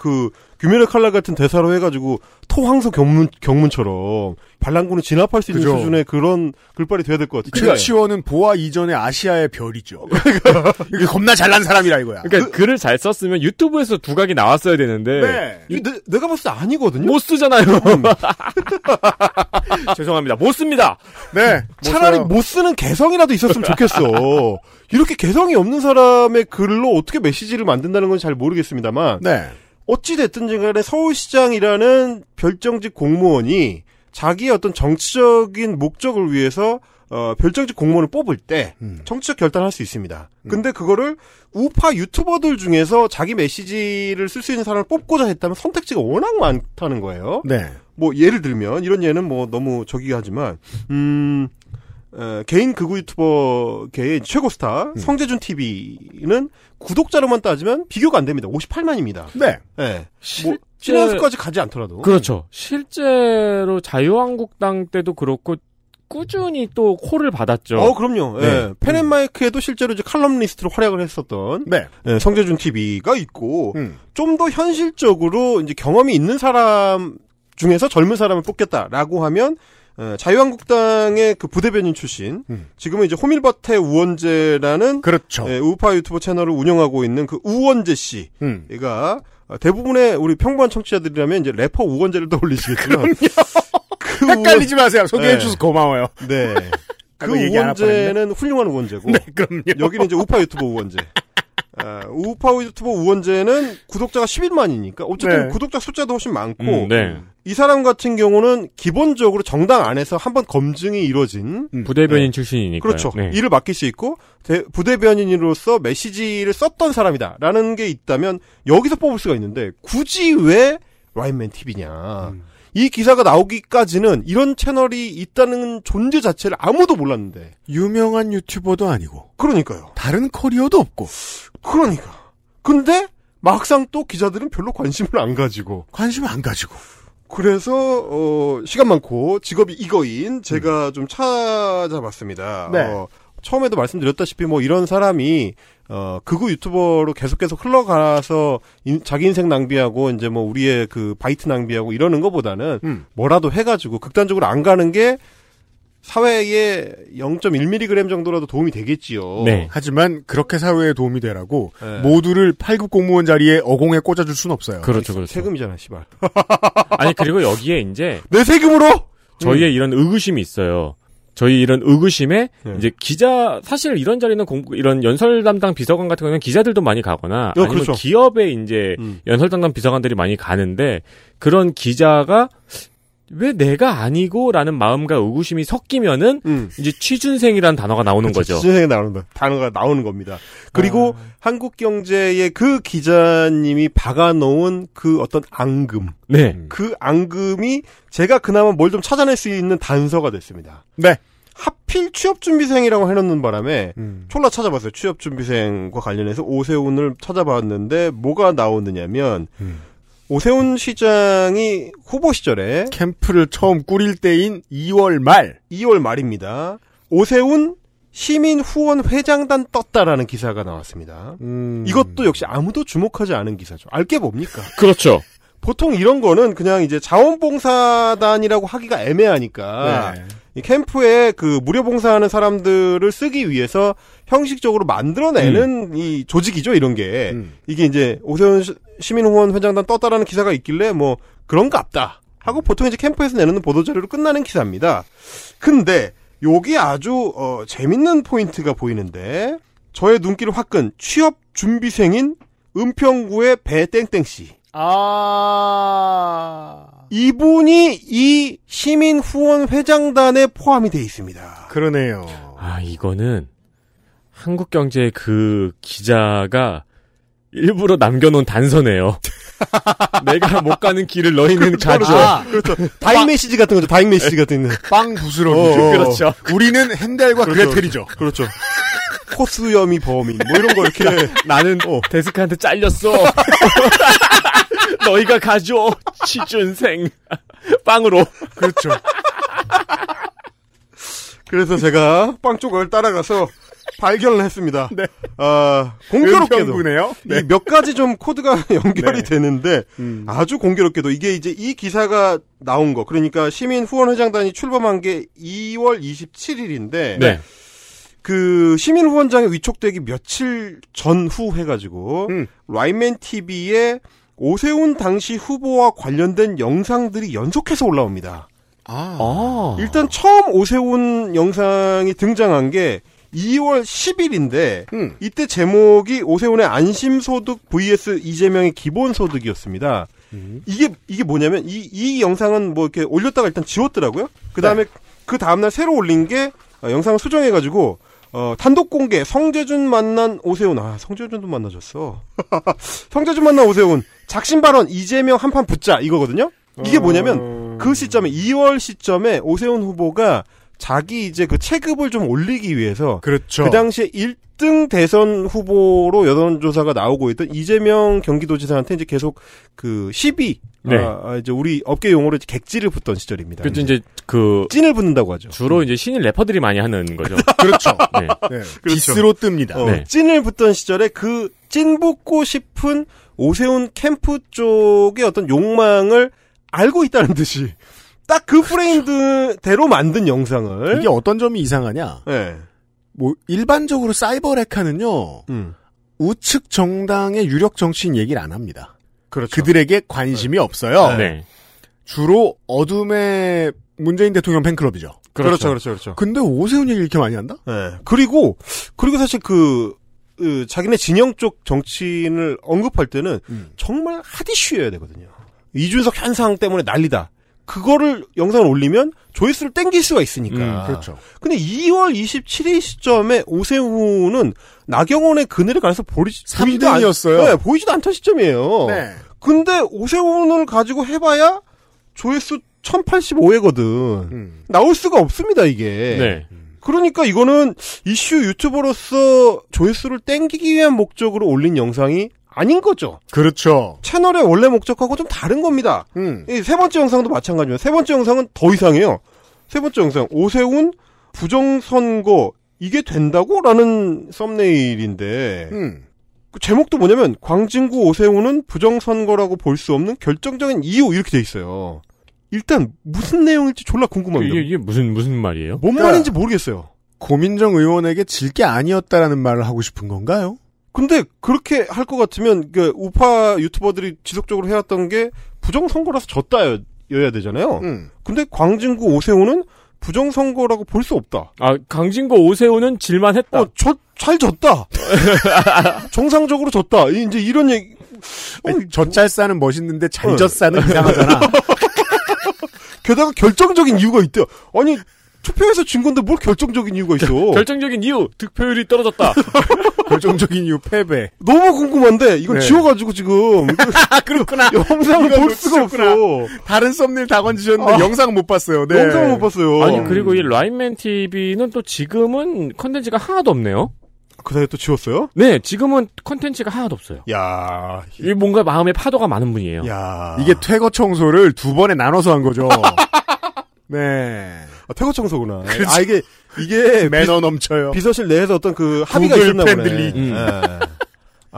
귀멸의 칼날 같은 대사로 해가지고 토황소 경문처럼 반란군을 진압할 수 있는 그죠. 수준의 그런 글발이 돼야 될 것 같아요. 최치원은 보아 이전의 아시아의 별이죠. 이게 겁나 잘난 사람이라 이거야. 그러니까 글을 잘 썼으면 유튜브에서 두각이 나왔어야 되는데. 네. 내가 봤을 때 아니거든요. 못 쓰잖아요. 죄송합니다. 못 씁니다. 네. 차라리 못 쓰는 개성이라도 있었으면 좋겠어. 이렇게 개성이 없는 사람의 글로 어떻게 메시지를 만든다는 건 잘 모르겠습니다만. 네. 어찌됐든지 간에 서울시장이라는 별정직 공무원이 자기의 어떤 정치적인 목적을 위해서 별정직 공무원을 뽑을 때 정치적 결단을 할 수 있습니다. 근데 그거를 우파 유튜버들 중에서 자기 메시지를 쓸 수 있는 사람을 뽑고자 했다면 선택지가 워낙 많다는 거예요. 네. 예를 들면 이런 예는 너무 저기 하지만 개인 극우 유튜버계의 최고 스타 성재준 TV는 구독자로만 따지면 비교가 안 됩니다. 58만입니다. 네. 네. 뭐 신한수까지 가지 않더라도. 그렇죠. 실제로 자유한국당 때도 그렇고 꾸준히 또 콜을 받았죠. 그럼요. 네. 예. 펜앤마이크에도 실제로 이제 칼럼니스트로 활약을 했었던 네. 예, 성재준 TV가 있고 좀 더 현실적으로 이제 경험이 있는 사람 중에서 젊은 사람을 뽑겠다라고 하면 자유한국당의 그 부대변인 출신 지금은 이제 호밀밭의 우원재라는 그렇죠. 예, 우파 유튜버 채널을 운영하고 있는 그 우원재 씨가 대부분의 우리 평범한 청취자들이라면 이제 래퍼 우원재를 떠올리시겠지만 그 헷갈리지 마세요. 소개해주셔서 네. 고마워요. 네. 그 우원재는 훌륭한 우원재고. 네, 그럼요. 여기는 이제 우파 유튜버 우원재. 우파 유튜버 우원재는 구독자가 10인만이니까. 어쨌든 네. 구독자 숫자도 훨씬 많고. 네. 이 사람 같은 경우는 기본적으로 정당 안에서 한번 검증이 이루어진. 부대변인 네. 출신이니까. 그렇죠. 네. 일을 맡길 수 있고, 부대변인으로서 메시지를 썼던 사람이다. 라는 게 있다면 여기서 뽑을 수가 있는데, 굳이 왜 라인맨 TV냐. 이 기사가 나오기까지는 이런 채널이 있다는 존재 자체를 아무도 몰랐는데. 유명한 유튜버도 아니고. 그러니까요. 다른 커리어도 없고. 그러니까. 근데 막상 또 기자들은 별로 관심을 안 가지고. 그래서 시간 많고 직업이 이거인 제가 좀 찾아봤습니다. 네. 처음에도 말씀드렸다시피 뭐 이런 사람이 극우 유튜버로 계속 흘러가서 자기 인생 낭비하고 이제 뭐 우리의 그 바이트 낭비하고 이러는 것보다는 뭐라도 해가지고 극단적으로 안 가는 게 사회에 0.1mg 정도라도 도움이 되겠지요. 네. 하지만 그렇게 사회에 도움이 되라고 네. 모두를 8급 공무원 자리에 어공에 꽂아줄 순 없어요. 그렇죠, 그렇죠. 세금이잖아, 씨발. 아니 그리고 여기에 이제 내 세금으로 저희의 이런 의구심이 있어요. 저희 이런 의구심에 이제 기자 사실 이런 자리는 이런 연설 담당 비서관 같은 경우는 기자들도 많이 가거나 아니면 그렇죠. 기업에 이제 연설 담당 비서관들이 많이 가는데 그런 기자가 왜 내가 아니고라는 마음과 의구심이 섞이면은 이제 취준생이라는 단어가 나오는 그렇죠. 거죠. 취준생이 나온다. 단어가 나오는 겁니다. 그리고 한국경제의 그 기자님이 박아놓은 그 어떤 앙금, 네, 그 앙금이 제가 그나마 뭘 좀 찾아낼 수 있는 단서가 됐습니다. 네. 하필 취업준비생이라고 해놓는 바람에 졸라 찾아봤어요. 취업준비생과 관련해서 오세훈을 찾아봤는데 뭐가 나오느냐면. 오세훈 시장이 후보 시절에 캠프를 처음 꾸릴 때인 2월 말입니다. 오세훈 시민후원회장단 떴다라는 기사가 나왔습니다. 이것도 역시 아무도 주목하지 않은 기사죠. 알게 뭡니까? 그렇죠. 보통 이런 거는 그냥 이제 자원봉사단이라고 하기가 애매하니까 네. 이 캠프에 그 무료봉사하는 사람들을 쓰기 위해서 형식적으로 만들어내는 이 조직이죠, 이런 게. 이게 이제 오세훈 시민후원 회장단 떴다라는 기사가 있길래 뭐 그런가 없다 하고 보통 이제 캠프에서 내놓는 보도자료로 끝나는 기사입니다. 근데 여기 아주 재밌는 포인트가 보이는데 저의 눈길을 확 끈 취업준비생인 은평구의 배땡땡씨. 이분이 이 시민후원회장단에 포함이 돼 있습니다. 그러네요. 아, 이거는 한국경제의 그 기자가 일부러 남겨놓은 단서네요. 내가 못 가는 길을 너희는 가죠. 그렇죠. 다잉 메시지 같은 거죠. 다잉 메시지 같은 빵 부스러기. 그렇죠. 우리는 헨델과 그렇죠. 그레텔이죠. 그렇죠. 코스염이 범인 뭐 이런 거 이렇게 나는 데스크한테 잘렸어. 너희가 가져 취준생 빵으로. 그렇죠. 그래서 제가 빵 쪽을 따라가서 발견을 했습니다. 네. 공교롭게도 네. 이 몇 가지 좀 코드가 연결이 네. 되는데 아주 공교롭게도 이게 이제 이 기사가 나온 거 그러니까 시민후원회장단이 출범한 게 2월 27일인데 네. 그 시민후원장이 위촉되기 며칠 전후 해가지고 라인맨 TV에 오세훈 당시 후보와 관련된 영상들이 연속해서 올라옵니다. 일단 처음 오세훈 영상이 등장한 게 2월 10일인데 이때 제목이 오세훈의 안심소득 vs 이재명의 기본소득이었습니다. 이게 뭐냐면 이 영상은 뭐 이렇게 올렸다가 일단 지웠더라고요. 그 다음에 네. 그 다음날 새로 올린 게 영상을 수정해가지고 단독 공개 성재준 만난 오세훈. 아, 성재준도 만나줬어. 성재준 만난 오세훈. 작심 발언 이재명 한판 붙자 이거거든요. 이게 뭐냐면 그 시점에 2월 시점에 오세훈 후보가 자기 이제 그 체급을 좀 올리기 위해서 그렇죠. 그 당시에 1등 대선 후보로 여론조사가 나오고 있던 이재명 경기도지사한테 이제 계속 그 시비 네. 이제 우리 업계 용어로 객지를 붙던 시절입니다. 그렇죠. 이제 그 찐을 붙는다고 하죠. 주로 이제 신인 래퍼들이 많이 하는 거죠. 그렇죠. 네. 네. 그렇죠. 디스로 뜹니다. 네. 찐을 붙던 시절에 그 찐 붙고 싶은 오세훈 캠프 쪽의 어떤 욕망을 알고 있다는 듯이 딱 그 프레임대로 만든 영상을. 이게 어떤 점이 이상하냐. 네. 뭐, 일반적으로 사이버렉하는요, 우측 정당의 유력 정치인 얘기를 안 합니다. 그렇죠. 그들에게 관심이 네. 없어요. 네. 주로 어둠의 문재인 대통령 팬클럽이죠. 그렇죠, 그렇죠, 그렇죠. 근데 오세훈 얘기를 이렇게 많이 한다? 네. 그리고 사실 그 자기네 진영 쪽 정치인을 언급할 때는 정말 핫이슈여야 되거든요. 이준석 현상 때문에 난리다. 그거를 영상을 올리면 조회수를 땡길 수가 있으니까. 그렇죠. 근데 2월 27일 시점에 오세훈은 나경원의 그늘에 가서 보이지도 3등이었어요. 네, 보이지도 않던 시점이에요. 네. 근데 오세훈을 가지고 해봐야 조회수 1085회거든. 나올 수가 없습니다, 이게. 네. 그러니까 이거는 이슈 유튜버로서 조회수를 땡기기 위한 목적으로 올린 영상이 아닌 거죠. 그렇죠. 채널의 원래 목적하고 좀 다른 겁니다. 이 세 번째 영상도 마찬가지예요. 세 번째 영상은 더 이상해요. 세 번째 영상 오세훈 부정선거 이게 된다고? 라는 썸네일인데 그 제목도 뭐냐면 광진구 오세훈은 부정선거라고 볼 수 없는 결정적인 이유 이렇게 돼 있어요. 일단 무슨 내용일지 졸라 궁금합니다. 이게 무슨 말이에요? 뭔 말인지 모르겠어요. 고민정 의원에게 질 게 아니었다라는 말을 하고 싶은 건가요? 근데 그렇게 할 것 같으면 그 우파 유튜버들이 지속적으로 해왔던 게 부정선거라서 졌다여야 되잖아요. 근데 광진구 오세훈은 부정선거라고 볼 수 없다. 아, 광진구 오세훈은 질만 했다. 잘 졌다. 정상적으로 졌다. 이제 이런 얘기. 젖잘싸는 멋있는데 잘 젖싸는 이상하잖아. 게다가 결정적인 이유가 있대요. 아니 투표에서 진 건데 뭘 결정적인 이유가 있어. 결정적인 이유 득표율이 떨어졌다. 결정적인 이유 패배. 너무 궁금한데 이걸 네. 지워가지고 지금. 그렇구나. 영상을 볼 수가 없어. 다른 썸네일 다 건지셨는데 영상 못 봤어요. 네. 영상 못 봤어요. 아니 그리고 이 라인맨 TV는 또 지금은 컨텐츠가 하나도 없네요. 그 사이에 또 지웠어요? 네, 지금은 컨텐츠가 하나도 없어요. 야, 이 뭔가 마음에 파도가 많은 분이에요. 야, 이게 퇴거 청소를 두 번에 나눠서 한 거죠. 네. 아, 퇴거 청소구나. 그렇지. 아, 이게 매너 넘쳐요. 비서실 내에서 어떤 그 합의가 있었나 보네. 네.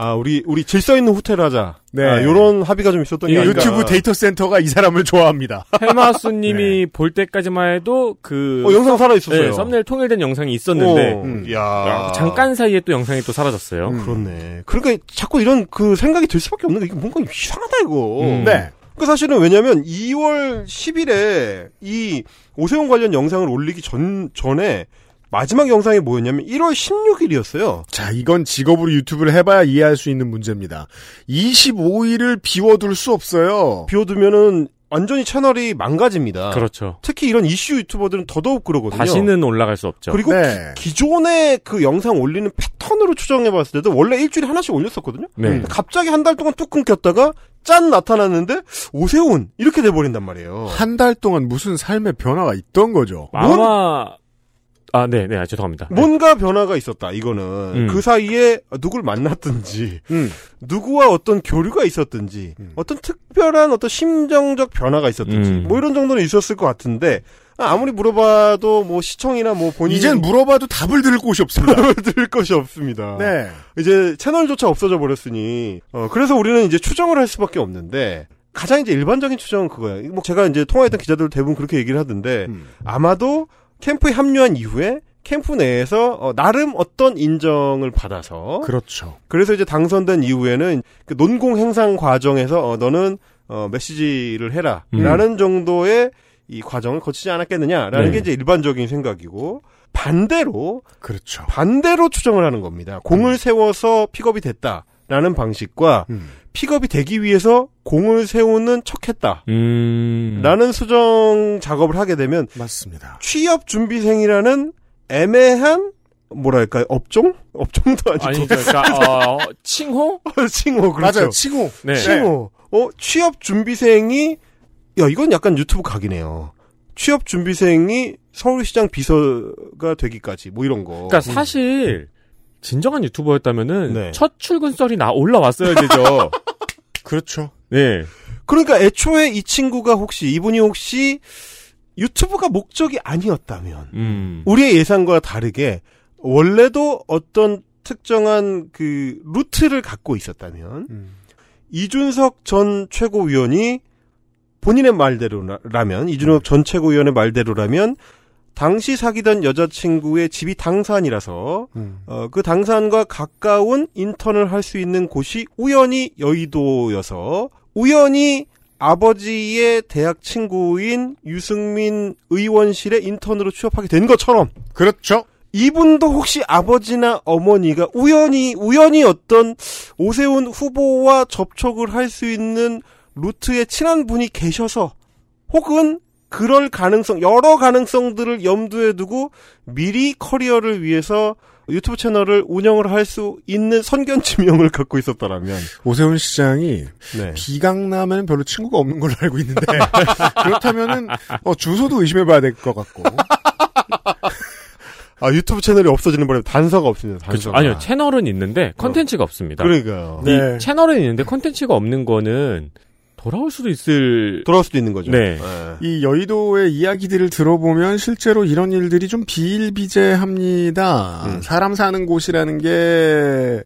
아, 우리 질서 있는 호텔 하자. 네. 아, 요런 합의가 좀 있었던 게 아닌가. 유튜브 데이터 센터가 이 사람을 좋아합니다. 헬마우스 님이 네. 볼 때까지만 해도 영상 살아있었어요. 네, 썸네일 통일된 영상이 있었는데. 야. 잠깐 사이에 또 영상이 또 사라졌어요. 그렇네. 그러니까 자꾸 이런 그 생각이 들 수밖에 없는 게 이게 뭔가 이상하다, 이거. 네. 그 사실은 왜냐면 2월 10일에 이 오세훈 관련 영상을 올리기 전에 마지막 영상이 뭐였냐면 1월 16일이었어요. 자, 이건 직업으로 유튜브를 해봐야 이해할 수 있는 문제입니다. 25일을 비워둘 수 없어요. 비워두면은 완전히 채널이 망가집니다. 그렇죠. 특히 이런 이슈 유튜버들은 더더욱 그러거든요. 다시는 올라갈 수 없죠. 그리고 네. 기존의 그 영상 올리는 패턴으로 추정해봤을 때도 원래 일주일에 하나씩 올렸었거든요. 네. 갑자기 한 달 동안 뚝 끊겼다가 짠 나타났는데 오세훈 이렇게 돼버린단 말이에요. 한 달 동안 무슨 삶의 변화가 있던 거죠. 아마... 아, 네, 죄송합니다. 뭔가 변화가 있었다, 이거는. 그 사이에 누굴 만났든지, 누구와 어떤 교류가 있었든지, 어떤 특별한 어떤 심정적 변화가 있었든지, 뭐 이런 정도는 있었을 것 같은데, 아무리 물어봐도 뭐 시청이나 뭐 본인이. 이젠 물어봐도 답을 들을 곳이 없습니다. 답을 들을 것이 없습니다. 네. 이제 채널조차 없어져 버렸으니, 그래서 우리는 이제 추정을 할 수밖에 없는데, 가장 이제 일반적인 추정은 그거야. 뭐 제가 이제 통화했던 기자들 대부분 그렇게 얘기를 하던데, 아마도 캠프에 합류한 이후에 캠프 내에서 나름 어떤 인정을 받아서 그렇죠. 그래서 이제 당선된 이후에는 그 논공 행상 과정에서 너는 메시지를 해라라는 정도의 이 과정을 거치지 않았겠느냐라는 네. 게 이제 일반적인 생각이고 반대로 그렇죠. 반대로 추정을 하는 겁니다. 공을 세워서 픽업이 됐다라는 방식과 픽업이 되기 위해서 공을 세우는 척했다. 라는 수정 작업을 하게 되면 맞습니다. 취업 준비생이라는 애매한 뭐랄까요 업종? 업종도 아니고 아니, 그러니까 칭호? 칭호 그렇죠. 맞아요. 칭호. 네. 칭호. 취업 준비생이 야 이건 약간 유튜브 각이네요. 취업준비생이 서울시장 비서가 되기까지 뭐 이런 거. 그러니까 사실 진정한 유튜버였다면은 네. 첫 출근 썰이 나 올라왔어야 되죠. 그렇죠. 네. 그러니까 애초에 이 친구가 혹시 이분이 혹시 유튜브가 목적이 아니었다면 우리의 예상과 다르게 원래도 어떤 특정한 그 루트를 갖고 있었다면 이준석 전 최고위원이 본인의 말대로라면 이준석 전 최고위원의 말대로라면 당시 사귀던 여자친구의 집이 당산이라서 그 당산과 가까운 인턴을 할 수 있는 곳이 우연히 여의도여서 우연히 아버지의 대학 친구인 유승민 의원실의 인턴으로 취업하게 된 것처럼 그렇죠. 이분도 혹시 아버지나 어머니가 우연히 어떤 오세훈 후보와 접촉을 할 수 있는 루트에 친한 분이 계셔서 혹은 그럴 가능성 여러 가능성들을 염두에 두고 미리 커리어를 위해서 유튜브 채널을 운영을 할 수 있는 선견지명을 갖고 있었더라면 오세훈 시장이 네. 기강남에는 별로 친구가 없는 걸로 알고 있는데 그렇다면은 주소도 의심해봐야 될 것 같고 아 유튜브 채널이 없어지는 바람에 단서가 없습니다. 단서가. 아니요 채널은 있는데 컨텐츠가 없습니다. 그러니까요. 네. 채널은 있는데 컨텐츠가 없는 거는. 돌아올 수도 있는 거죠. 네. 네. 이 여의도의 이야기들을 들어보면 실제로 이런 일들이 좀 비일비재합니다. 사람 사는 곳이라는 게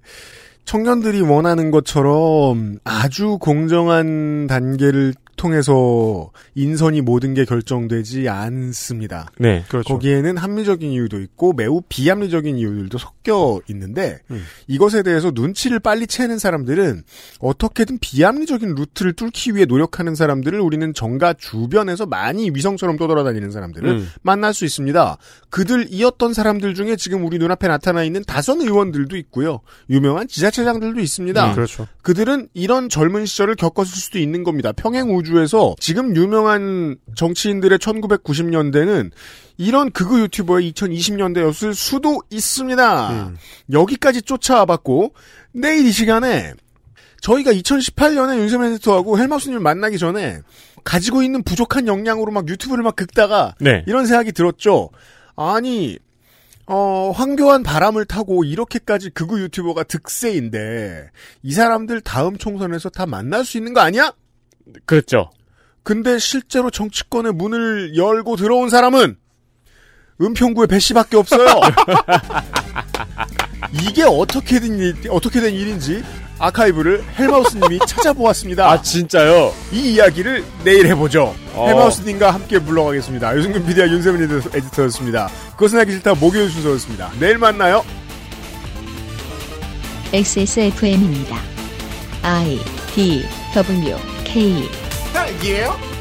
청년들이 원하는 것처럼 아주 공정한 단계를 통해서 인선이 모든 게 결정되지 않습니다. 네, 그렇죠. 거기에는 합리적인 이유도 있고 매우 비합리적인 이유들도 섞여 있는데 이것에 대해서 눈치를 빨리 채는 사람들은 어떻게든 비합리적인 루트를 뚫기 위해 노력하는 사람들을 우리는 정가 주변에서 많이 위성처럼 떠돌아다니는 사람들을 만날 수 있습니다. 그들이었던 사람들 중에 지금 우리 눈앞에 나타나 있는 다선 의원들도 있고요. 유명한 지자체장들도 있습니다. 그렇죠. 그들은 이런 젊은 시절을 겪었을 수도 있는 겁니다. 평행우주 에서 지금 유명한 정치인들의 1990년대는 이런 극우 유튜버의 2020년대였을 수도 있습니다. 여기까지 쫓아와 봤고 내일 이 시간에 저희가 2018년에 윤세민 에디터하고 헬마우스님을 만나기 전에 가지고 있는 부족한 역량으로 막 유튜브를 막 긁다가 네. 이런 생각이 들었죠. 아니 황교안 바람을 타고 이렇게까지 극우 유튜버가 득세인데 이 사람들 다음 총선에서 다 만날 수 있는 거 아니야? 그렇죠. 근데 실제로 정치권의 문을 열고 들어온 사람은 은평구의 배씨밖에 없어요. 이게 어떻게 된 일인지 아카이브를 헬마우스님이 찾아보았습니다. 아 진짜요? 이 이야기를 내일 해보죠. 헬마우스님과 함께 물러가겠습니다. 유승균 PD와 윤세민 에디터였습니다. 그것은 하기 싫다 목요일 순서였습니다. 내일 만나요. XSFM입니다. I, D, W, K. 딱이에요?